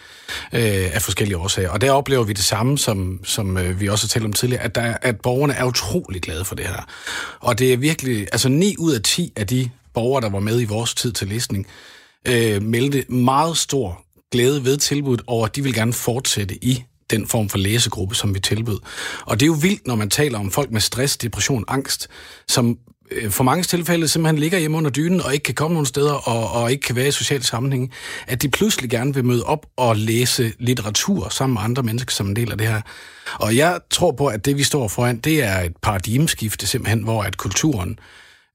øh, af forskellige årsager. Og der oplever vi det samme, som, som øh, vi også har talt om tidligere, at, der, at borgerne er utrolig glade for det her. Og det er virkelig, altså ni ud af ti af de borgere, der var med i vores Tid til læsning, øh, meldte meget stor glæde ved tilbuddet over, at de vil gerne fortsætte i den form for læsegruppe, som vi tilbød. Og det er jo vildt, når man taler om folk med stress, depression, angst, som for mange tilfælde simpelthen ligger hjemme under dynen og ikke kan komme nogen steder og, og ikke kan være i sociale sammenhænge, at de pludselig gerne vil møde op og læse litteratur sammen med andre mennesker som en del af det her. Og jeg tror på, at det vi står foran, det er et paradigmeskifte simpelthen, hvor at kulturen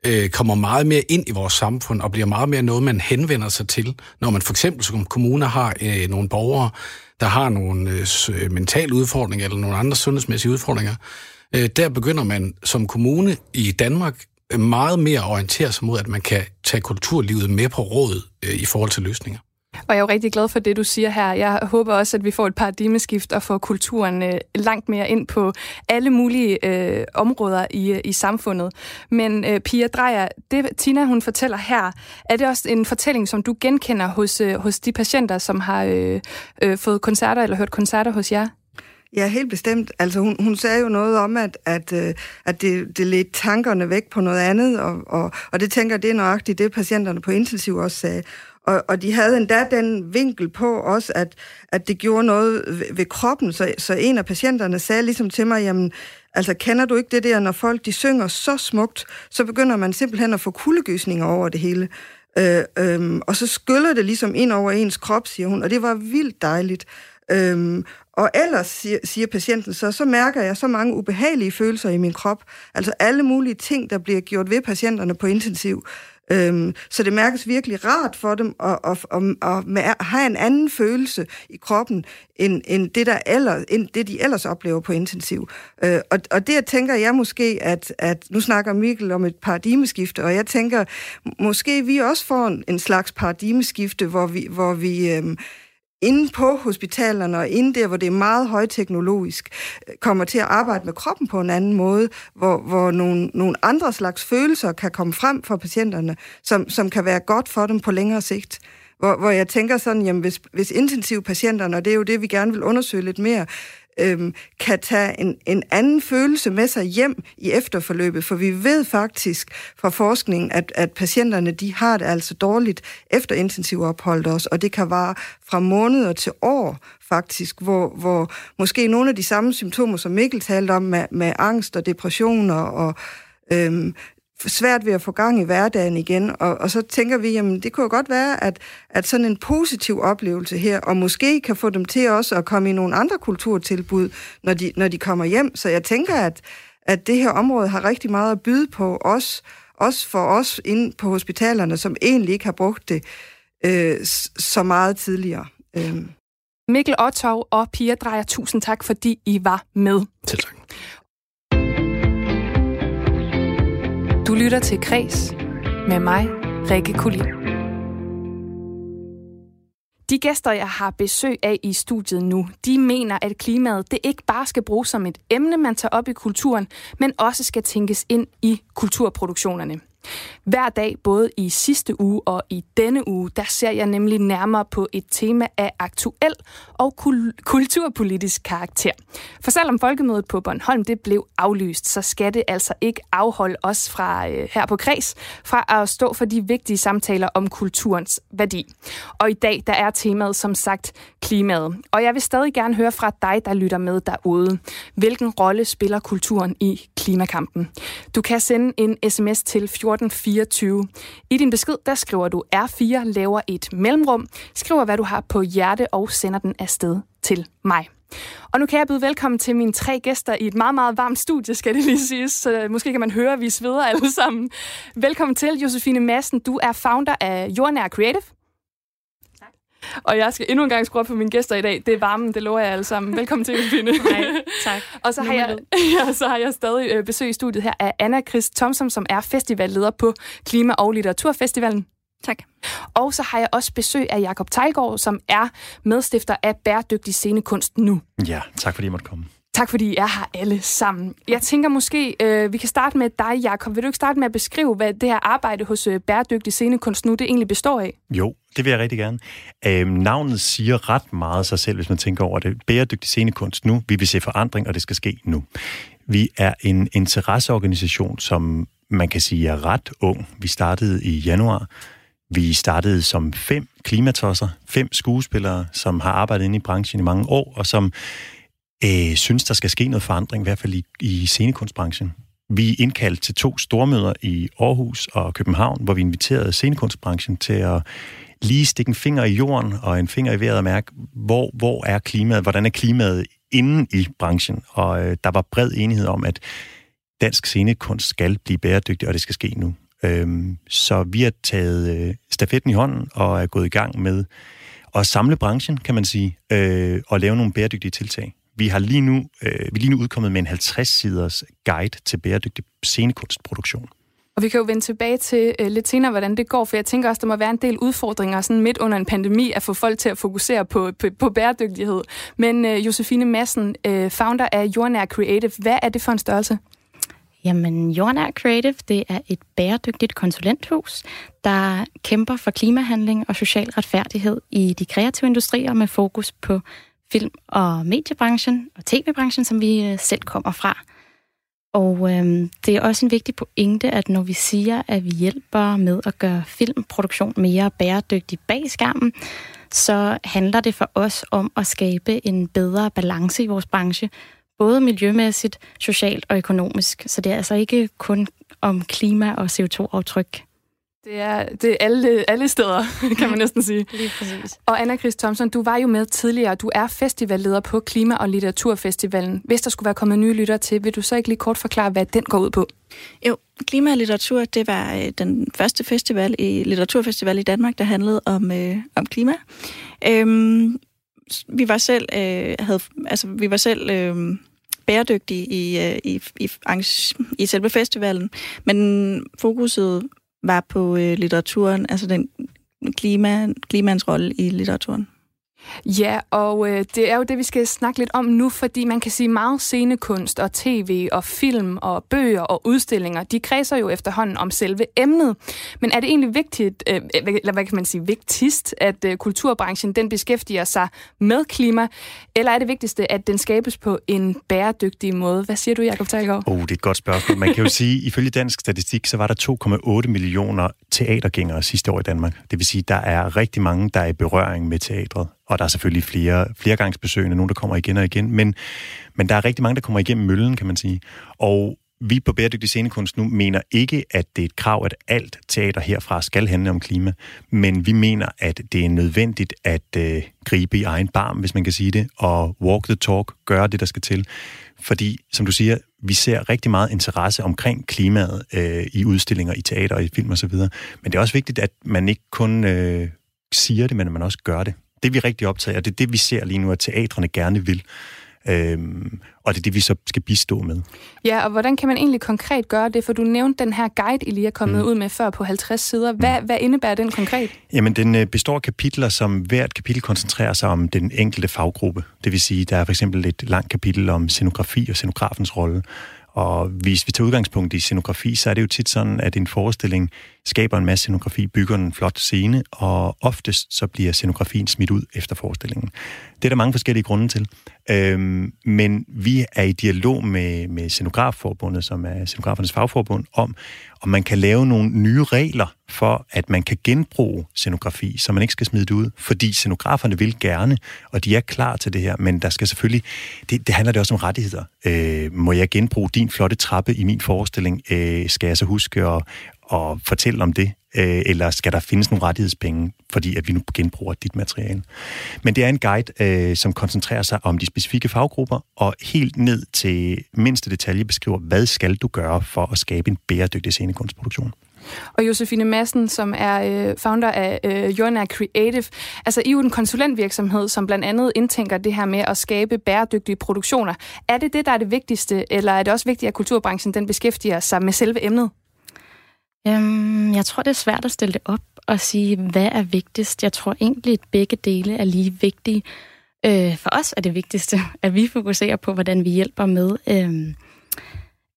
øh, kommer meget mere ind i vores samfund og bliver meget mere noget, man henvender sig til, når man for eksempel som kommuner har øh, nogle borgere, der har nogle øh, mentale udfordringer eller nogle andre sundhedsmæssige udfordringer, øh, der begynder man som kommune i Danmark meget mere at orientere sig mod, at man kan tage kulturlivet med på råd øh, i forhold til løsninger. Og jeg er jo rigtig glad for det, du siger her. Jeg håber også, at vi får et paradigmeskift og får kulturen øh, langt mere ind på alle mulige øh, områder i, i samfundet. Men øh, Pia Drejer, det Tina hun fortæller her, er det også en fortælling, som du genkender hos, øh, hos de patienter, som har øh, øh, fået koncerter eller hørt koncerter hos jer? Ja, helt bestemt. Altså, hun, hun sagde jo noget om, at, at, at det, det ledte tankerne væk på noget andet, og, og, og det tænker det er nøjagtigt, det patienterne på intensiv også sagde. Og, og de havde endda den vinkel på også, at, at det gjorde noget ved, ved kroppen. Så, så en af patienterne sagde ligesom til mig, jamen, altså, kender du ikke det der, når folk de synger så smukt, så begynder man simpelthen at få kuldegysninger over det hele. Øh, øh, og så skyller det ligesom ind over ens krop, siger hun, og det var vildt dejligt. Øhm, og ellers, siger, siger patienten, så, så mærker jeg så mange ubehagelige følelser i min krop. Altså alle mulige ting, der bliver gjort ved patienterne på intensiv. Øhm, så det mærkes virkelig rart for dem at, at, at, at, at have en anden følelse i kroppen, end, end, det, der ellers, end det, de ellers oplever på intensiv. Øh, og, og det jeg tænker jeg måske, at, at nu snakker Mikkel om et paradigmeskifte, og jeg tænker, måske vi også får en, en slags paradigmeskifte, hvor vi... Hvor vi øhm, inde på hospitalerne og inde der, hvor det er meget højteknologisk, kommer til at arbejde med kroppen på en anden måde, hvor, hvor nogle, nogle andre slags følelser kan komme frem for patienterne, som, som kan være godt for dem på længere sigt. Hvor, hvor jeg tænker sådan, jamen hvis, hvis intensivpatienterne, og det er jo det, vi gerne vil undersøge lidt mere, øhm, kan tage en, en anden følelse med sig hjem i efterforløbet, for vi ved faktisk fra forskningen, at, at patienterne, de har det altså dårligt efter intensivopholdet også, og det kan vare fra måneder til år faktisk, hvor, hvor måske nogle af de samme symptomer, som Mikkel talte om, med, med angst og depressioner og øhm, svært ved at få gang i hverdagen igen, og, og så tænker vi, jamen det kunne jo godt være, at, at sådan en positiv oplevelse her, og måske kan få dem til også at komme i nogle andre kulturtilbud, når de, når de kommer hjem. Så jeg tænker, at, at det her område har rigtig meget at byde på os, også for os inde på hospitalerne, som egentlig ikke har brugt det øh, så meget tidligere. Øh. Mikkel Otto og Pia Drejer, tusind tak, fordi I var med. Selv tak. Du lytter til Kreds med mig, Rikke Kulin. De gæster, jeg har besøg af i studiet nu, de mener, at klimaet det ikke bare skal bruges som et emne, man tager op i kulturen, men også skal tænkes ind i kulturproduktionerne. Hver dag, både i sidste uge og i denne uge, der ser jeg nemlig nærmere på et tema af aktuel og kul- kulturpolitisk karakter. For selvom folkemødet på Bornholm det blev aflyst, så skal det altså ikke afholde os fra øh, her på Kreds fra at stå for de vigtige samtaler om kulturens værdi. Og i dag, der er temaet som sagt klimaet. Og jeg vil stadig gerne høre fra dig, der lytter med derude. Hvilken rolle spiller kulturen i klimakampen? Du kan sende en sms til fjorten fireogtyve. I din besked, der skriver du R fire, laver et mellemrum, skriver, hvad du har på hjerte og sender den afsted til mig. Og nu kan jeg byde velkommen til mine tre gæster i et meget, meget varmt studie, skal det lige siges. Så måske kan man høre, at vi sveder alle sammen. Velkommen til, Josefine Madsen. Du er founder af Jordnær Creative. Tak. Og jeg skal endnu en gang skrue op for mine gæster i dag. Det er varmen, det lover jeg alle sammen. Velkommen til, Josefine. Nej, tak. Og så har, jeg, ja, så har jeg stadig besøg i studiet her af Anna Kirstine Thomsen, som er festivalleder på Klima- og Litteraturfestivalen. Tak. Og så har jeg også besøg af Jakob Teilgaard, som er medstifter af Bæredygtig Scenekunst Nu. Ja, tak fordi I måtte komme. Tak fordi I er her alle sammen. Jeg tænker måske, øh, vi kan starte med dig, Jakob. Vil du ikke starte med at beskrive, hvad det her arbejde hos Bæredygtig Scenekunst Nu, det egentlig består af? Jo, det vil jeg rigtig gerne. Øh, navnet siger ret meget sig selv, hvis man tænker over det. Bæredygtig Scenekunst Nu, vi vil se forandring, og det skal ske nu. Vi er en interesseorganisation, som man kan sige er ret ung. Vi startede i januar. Vi startede som fem klimatosser, fem skuespillere, som har arbejdet inde i branchen i mange år, og som øh, synes, der skal ske noget forandring, i hvert fald i, i scenekunstbranchen. Vi er indkaldt til to stormøder i Aarhus og København, hvor vi inviterede scenekunstbranchen til at lige stikke en finger i jorden og en finger i vejret og mærke, hvor, hvor er klimaet, hvordan er klimaet inde i branchen. Og øh, der var bred enighed om, at dansk scenekunst skal blive bæredygtig, og det skal ske nu. Så vi har taget stafetten i hånden og er gået i gang med at samle branchen, kan man sige, og lave nogle bæredygtige tiltag. Vi har lige nu, vi er lige nu udkommet med en halvtreds-siders guide til bæredygtig scenekunstproduktion. Og vi kan jo vende tilbage til uh, lidt senere, hvordan det går, for jeg tænker også, der må være en del udfordringer sådan midt under en pandemi at få folk til at fokusere på, på, på bæredygtighed. Men uh, Josefine Madsen, uh, founder af Jordnær Creative, hvad er det for en størrelse? Jamen, Jordnær Creative, det er et bæredygtigt konsulenthus, der kæmper for klimahandling og social retfærdighed i de kreative industrier med fokus på film- og mediebranchen og tv-branchen, som vi selv kommer fra. Og øhm, det er også en vigtig pointe, at når vi siger, at vi hjælper med at gøre filmproduktion mere bæredygtig bag skærmen, så handler det for os om at skabe en bedre balance i vores branche, både miljømæssigt, socialt og økonomisk. Så det er altså ikke kun om klima og C O to-aftryk. Det er, det er alle, alle steder, kan man næsten sige. Lige præcis. Og Anna Kirstine Thomsen, du var jo med tidligere. Du er festivalleder på Klima- og Litteraturfestivalen. Hvis der skulle være kommet nye lyttere til, vil du så ikke lige kort forklare, hvad den går ud på? Jo, Klima og Litteratur, det var den første festival i litteraturfestival i Danmark, der handlede om, øh, om klima. Øhm, vi var selv, øh, havde, altså, vi var selv øh, bæredygtige i, i, i, i selve festivalen, men fokuset var på øh, litteraturen, altså den klima, klimaens rolle i litteraturen. Ja, og øh, det er jo det, vi skal snakke lidt om nu, fordi man kan sige, meget scenekunst og tv og film og bøger og udstillinger, de kredser jo efterhånden om selve emnet. Men er det egentlig vigtigt, øh, eller hvad kan man sige, vigtigst, at øh, kulturbranchen den beskæftiger sig med klima, eller er det vigtigste, at den skabes på en bæredygtig måde? Hvad siger du, Jakob Teilgaard? Oh, det er et godt spørgsmål. Man kan jo sige, ifølge dansk statistik, så var der to komma otte millioner teatergængere sidste år i Danmark. Det vil sige, der er rigtig mange, der er i berøring med teatret. Og der er selvfølgelig flere, flere gangs besøgende, nogen der kommer igen og igen, men, men der er rigtig mange, der kommer igennem møllen, kan man sige. Og vi på Bæredygtig Scenekunst Nu mener ikke, at det er et krav, at alt teater herfra skal handle om klima, men vi mener, at det er nødvendigt at øh, gribe i egen barm, hvis man kan sige det, og walk the talk, gøre det, der skal til. Fordi, som du siger, vi ser rigtig meget interesse omkring klimaet øh, i udstillinger, i teater, i film osv., men det er også vigtigt, at man ikke kun øh, siger det, men at man også gør det. Det er vi rigtig optaget, og det er det, vi ser lige nu, at teatrene gerne vil. Øhm, og det er det, vi så skal bistå med. Ja, og hvordan kan man egentlig konkret gøre det? For du nævnte den her guide, I lige er kommet mm. ud med før på halvtreds sider. Hvad, mm. hvad indebærer den konkret? Jamen, den består af kapitler, som hvert kapitel koncentrerer sig om den enkelte faggruppe. Det vil sige, der er for eksempel et langt kapitel om scenografi og scenografens rolle. Og hvis vi tager udgangspunkt i scenografi, så er det jo tit sådan, at en forestilling skaber en masse scenografi, bygger en flot scene, og oftest så bliver scenografien smidt ud efter forestillingen. Det er der mange forskellige grunde til. Øhm, men vi er i dialog med, med Scenografforbundet, som er scenografernes fagforbund, om, om man kan lave nogle nye regler for, at man kan genbruge scenografi, så man ikke skal smide det ud, fordi scenograferne vil gerne, og de er klar til det her, men der skal selvfølgelig, det, det handler det også om rettigheder. Øh, må jeg genbruge din flotte trappe i min forestilling? Øh, skal jeg så huske at og fortælle om det, eller skal der findes nogle rettighedspenge, fordi at vi nu genbruger dit materiale. Men det er en guide, som koncentrerer sig om de specifikke faggrupper, og helt ned til mindste detalje beskriver, hvad skal du gøre for at skabe en bæredygtig scenekunstproduktion. Og Josefine Madsen, som er founder af Jordnær Creative. Altså, I er jo en konsulentvirksomhed, som blandt andet indtænker det her med at skabe bæredygtige produktioner. Er det det, der er det vigtigste, eller er det også vigtigt, at kulturbranchen den beskæftiger sig med selve emnet? Jeg tror, det er svært at stille det op og sige, hvad er vigtigst. Jeg tror egentlig, at begge dele er lige vigtige. For os er det vigtigste, at vi fokuserer på, hvordan vi hjælper med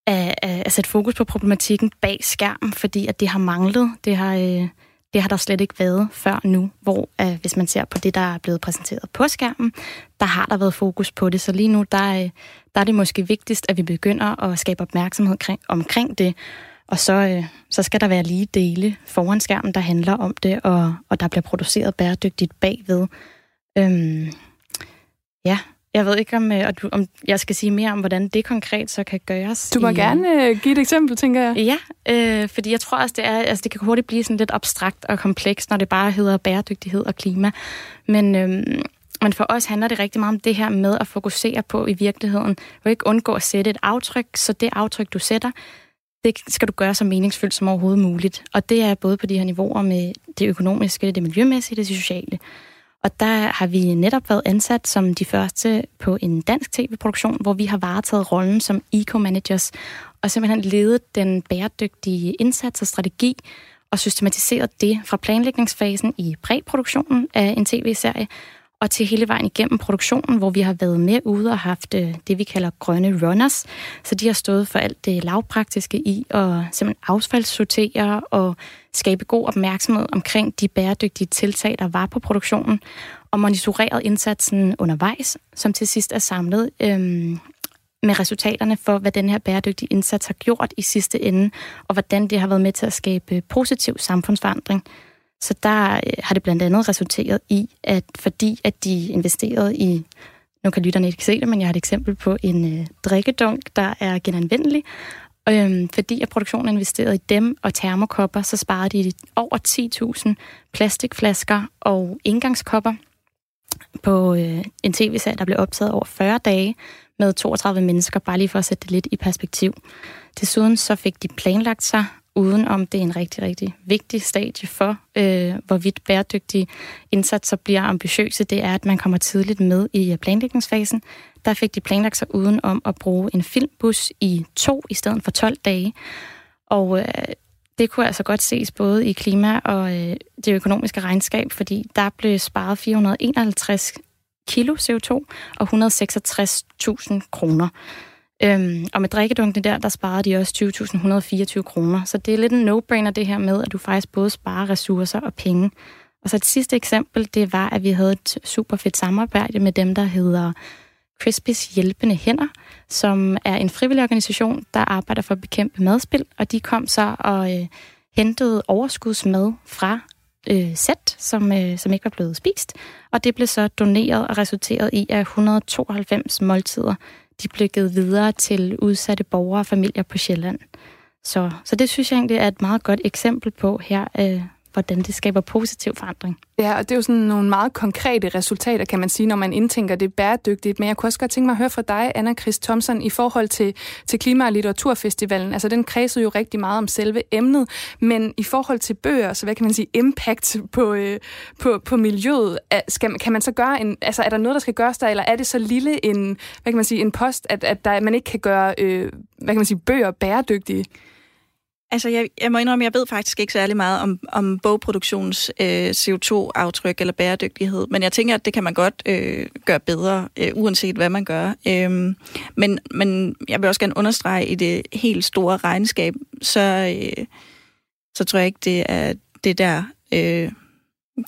at, at sætte fokus på problematikken bag skærmen, fordi at det har manglet. Det har, det har der slet ikke været før nu, hvor hvis man ser på det, der er blevet præsenteret på skærmen, der har der været fokus på det. Så lige nu der er, der er det måske vigtigst, at vi begynder at skabe opmærksomhed omkring det. Og så, øh, så skal der være lige dele foran skærmen, der handler om det, og, og der bliver produceret bæredygtigt bagved. Øhm, ja, jeg ved ikke, om, øh, om jeg skal sige mere om, hvordan det konkret så kan gøres. Du må i, gerne øh, give et eksempel, tænker jeg. Ja, øh, fordi jeg tror også, det, er, altså, det kan hurtigt blive sådan lidt abstrakt og komplekst, når det bare hedder bæredygtighed og klima. Men, øh, men for os handler det rigtig meget om det her med at fokusere på i virkeligheden. Du kan ikke undgå at sætte et aftryk, så det aftryk, du sætter, det skal du gøre så meningsfyldt som overhovedet muligt. Og det er både på de her niveauer med det økonomiske, det miljømæssige, det sociale. Og der har vi netop været ansat som de første på en dansk tv-produktion, hvor vi har varetaget rollen som eco-managers og simpelthen ledet den bæredygtige indsats og strategi og systematiseret det fra planlægningsfasen i præproduktionen af en tv-serie og til hele vejen igennem produktionen, hvor vi har været med ude og haft det, vi kalder grønne runners. Så de har stået for alt det lavpraktiske i at simpelthen affaldssortere og skabe god opmærksomhed omkring de bæredygtige tiltag, der var på produktionen, og monitoreret indsatsen undervejs, som til sidst er samlet øhm, med resultaterne for, hvad den her bæredygtige indsats har gjort i sidste ende, og hvordan det har været med til at skabe positiv samfundsforandring. Så der har det blandt andet resulteret i, at fordi at de investerede i, nu kan lytterne ikke se det, men jeg har et eksempel på en øh, drikkedunk, der er genanvendelig, Øhm, fordi at produktionen investerede i dem og termokopper, så sparede de over ti tusind plastikflasker og engangskopper på øh, en tv-serie, der blev optaget over fyrre dage med toogtredive mennesker, bare lige for at sætte det lidt i perspektiv. Desuden så fik de planlagt sig, uden om det er en rigtig, rigtig vigtig stadie for, øh, hvorvidt bæredygtige indsatser bliver ambitiøse, det er, at man kommer tidligt med i planlægningsfasen. Der fik de planlagt sig uden om at bruge en filmbus i to i stedet for tolv dage. Og øh, det kunne altså godt ses både i klima- og øh, det økonomiske regnskab, fordi der blev sparet fire hundrede og enoghalvtreds kilo C O to og et hundrede og seksogtres tusind kroner. Øhm, og med drikkedunkene der, der sparede de også tyve tusind et hundrede og fireogtyve kroner. Så det er lidt en no-brainer det her med, at du faktisk både sparer ressourcer og penge. Og så et sidste eksempel, det var, at vi havde et super fedt samarbejde med dem, der hedder Crispys Hjælpende Hænder, som er en frivillig organisation, der arbejder for at bekæmpe madspild. Og de kom så og øh, hentede overskudsmad fra øh, sæt, som, øh, som ikke var blevet spist. Og det blev så doneret og resulteret i af et hundrede og tooghalvfems måltider. De blev givet videre til udsatte borgere og familier på Sjælland. Så, så det synes jeg egentlig er et meget godt eksempel på her, øh, hvordan det skaber positiv forandring. Ja, og det er jo sådan nogle meget konkrete resultater, kan man sige, når man indtænker det bæredygtigt. Men jeg kunne også godt tænke mig at høre fra dig, Anna Kirstine Thomsen, i forhold til, til Klima- og Litteraturfestivalen. Altså, den kredsede jo rigtig meget om selve emnet, men i forhold til bøger, så hvad kan man sige, impact på, øh, på, på miljøet, skal, kan man så gøre en, altså er der noget, der skal gøres der, eller er det så lille en, hvad kan man sige, en post, at, at der, man ikke kan gøre, øh, hvad kan man sige, bøger bæredygtige? Altså, jeg, jeg må indrømme, jeg ved faktisk ikke særlig meget om, om bogproduktions øh, C O to-aftryk eller bæredygtighed, men jeg tænker, at det kan man godt øh, gøre bedre, øh, uanset hvad man gør. Øhm, men, men jeg vil også gerne understrege, i det helt store regnskab, så, øh, så tror jeg ikke, det er det der, øh,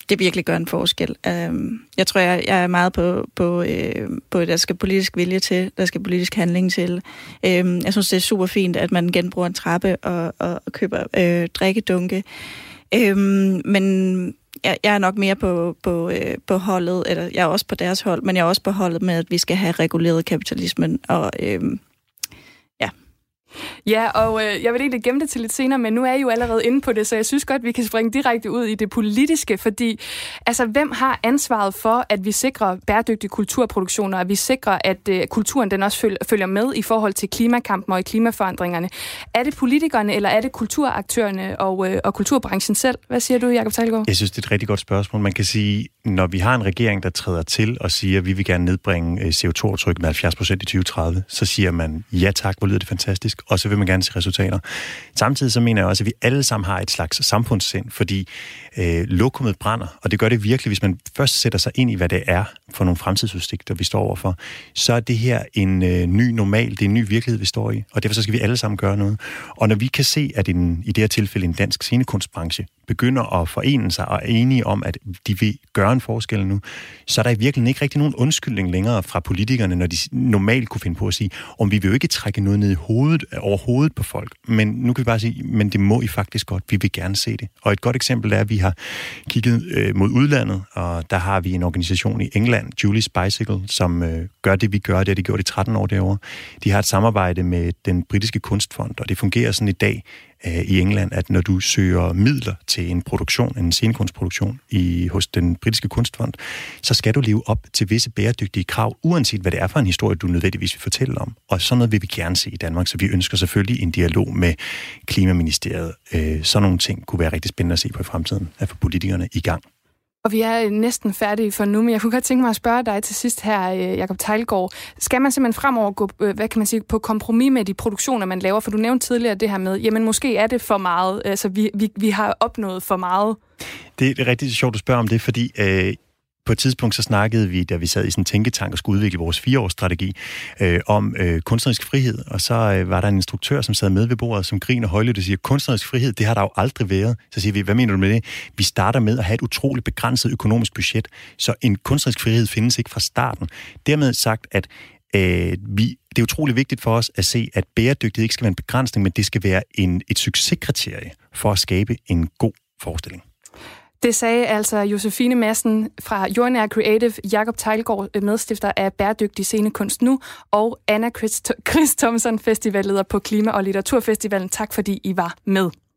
det virkelig gør en forskel. Øhm, jeg tror, jeg, jeg er meget på, på, øh, på, der skal politisk vilje til, der skal politisk handling til. Øhm, jeg synes, det er super fint, at man genbruger en trappe og, og, og køber øh, drikkedunke. Øhm, men jeg, jeg er nok mere på, på, øh, på holdet, eller jeg er også på deres hold, men jeg er også på holdet med, at vi skal have reguleret kapitalismen og... Øh, Ja, og øh, jeg vil egentlig gemme det til lidt senere, men nu er I jo allerede inde på det, så jeg synes godt, vi kan springe direkte ud i det politiske, fordi altså, hvem har ansvaret for, at vi sikrer bæredygtige kulturproduktioner, at vi sikrer, at øh, kulturen den også følger med i forhold til klimakampen og i klimaforandringerne? Er det politikerne, eller er det kulturaktørerne og, øh, og kulturbranchen selv? Hvad siger du, Jakob Teilgaard? Jeg synes, det er et rigtig godt spørgsmål. Man kan sige, når vi har en regering, der træder til og siger, at vi vil gerne nedbringe C O to-aftryk med halvfjerds procent i tyve tredive, så siger man, ja tak, hvor lyder det fantastisk. Og så vil man gerne se resultater. Samtidig så mener jeg også, at vi alle sammen har et slags samfundssind, fordi øh, lokummet brænder, og det gør det virkelig, hvis man først sætter sig ind i, hvad det er for nogle fremtidsudsigter, vi står overfor, så er det her en øh, ny normal, det er en ny virkelighed, vi står i, og derfor så skal vi alle sammen gøre noget. Og når vi kan se, at en, i det her tilfælde en dansk scenekunstbranche begynder at forene sig og er enige om, at de vil gøre en forskel nu, så er der i virkeligheden ikke rigtig nogen undskyldning længere fra politikerne, når de normalt kunne finde på at sige, om vi vil jo ikke trække noget ned i hovedet, over hovedet på folk, men nu kan vi bare sige, men det må I faktisk godt, vi vil gerne se det. Og et godt eksempel er, at vi har kigget øh, mod udlandet, og der har vi en organisation i England, Julie's Bicycle, som øh, gør det, vi gør, det har de gjort i tretten år derovre. De har et samarbejde med den britiske kunstfond, og det fungerer sådan i dag, i England, at når du søger midler til en produktion, en scenekunstproduktion i, hos den britiske kunstfond, så skal du leve op til visse bæredygtige krav, uanset hvad det er for en historie, du nødvendigvis vil fortælle om. Og sådan noget vil vi gerne se i Danmark, så vi ønsker selvfølgelig en dialog med Klimaministeriet. Sådan nogle ting kunne være rigtig spændende at se på i fremtiden, at få politikerne i gang. Og vi er næsten færdige for nu, men jeg kunne godt tænke mig at spørge dig til sidst her, Jakob Teilgaard. Skal man simpelthen fremover gå, hvad kan man sige, på kompromis med de produktioner, man laver? For du nævnte tidligere det her med, jamen måske er det for meget, altså vi, vi, vi har opnået for meget. Det er rigtig sjovt, du spørger om det, fordi... Øh På et tidspunkt så snakkede vi, da vi sad i sådan en tænketank og skulle udvikle vores fireårsstrategi, øh, om øh, kunstnerisk frihed. Og så øh, var der en instruktør, som sad med ved bordet, som griner højlydt og siger, kunstnerisk frihed, det har der jo aldrig været. Så siger vi, hvad mener du med det? Vi starter med at have et utroligt begrænset økonomisk budget, så en kunstnerisk frihed findes ikke fra starten. Dermed sagt, at øh, vi... Det er utrolig vigtigt for os at se, at bæredygtighed ikke skal være en begrænsning, men det skal være en, et succeskriterie for at skabe en god forestilling. Det sagde altså Josefine Madsen fra Jordnær Creative, Jakob Teilgaard, medstifter af Bæredygtig Scenekunst Nu, og Anna Kirstine Thomsen, festivalleder på Klima- og Litteraturfestivalen. Tak fordi I var med.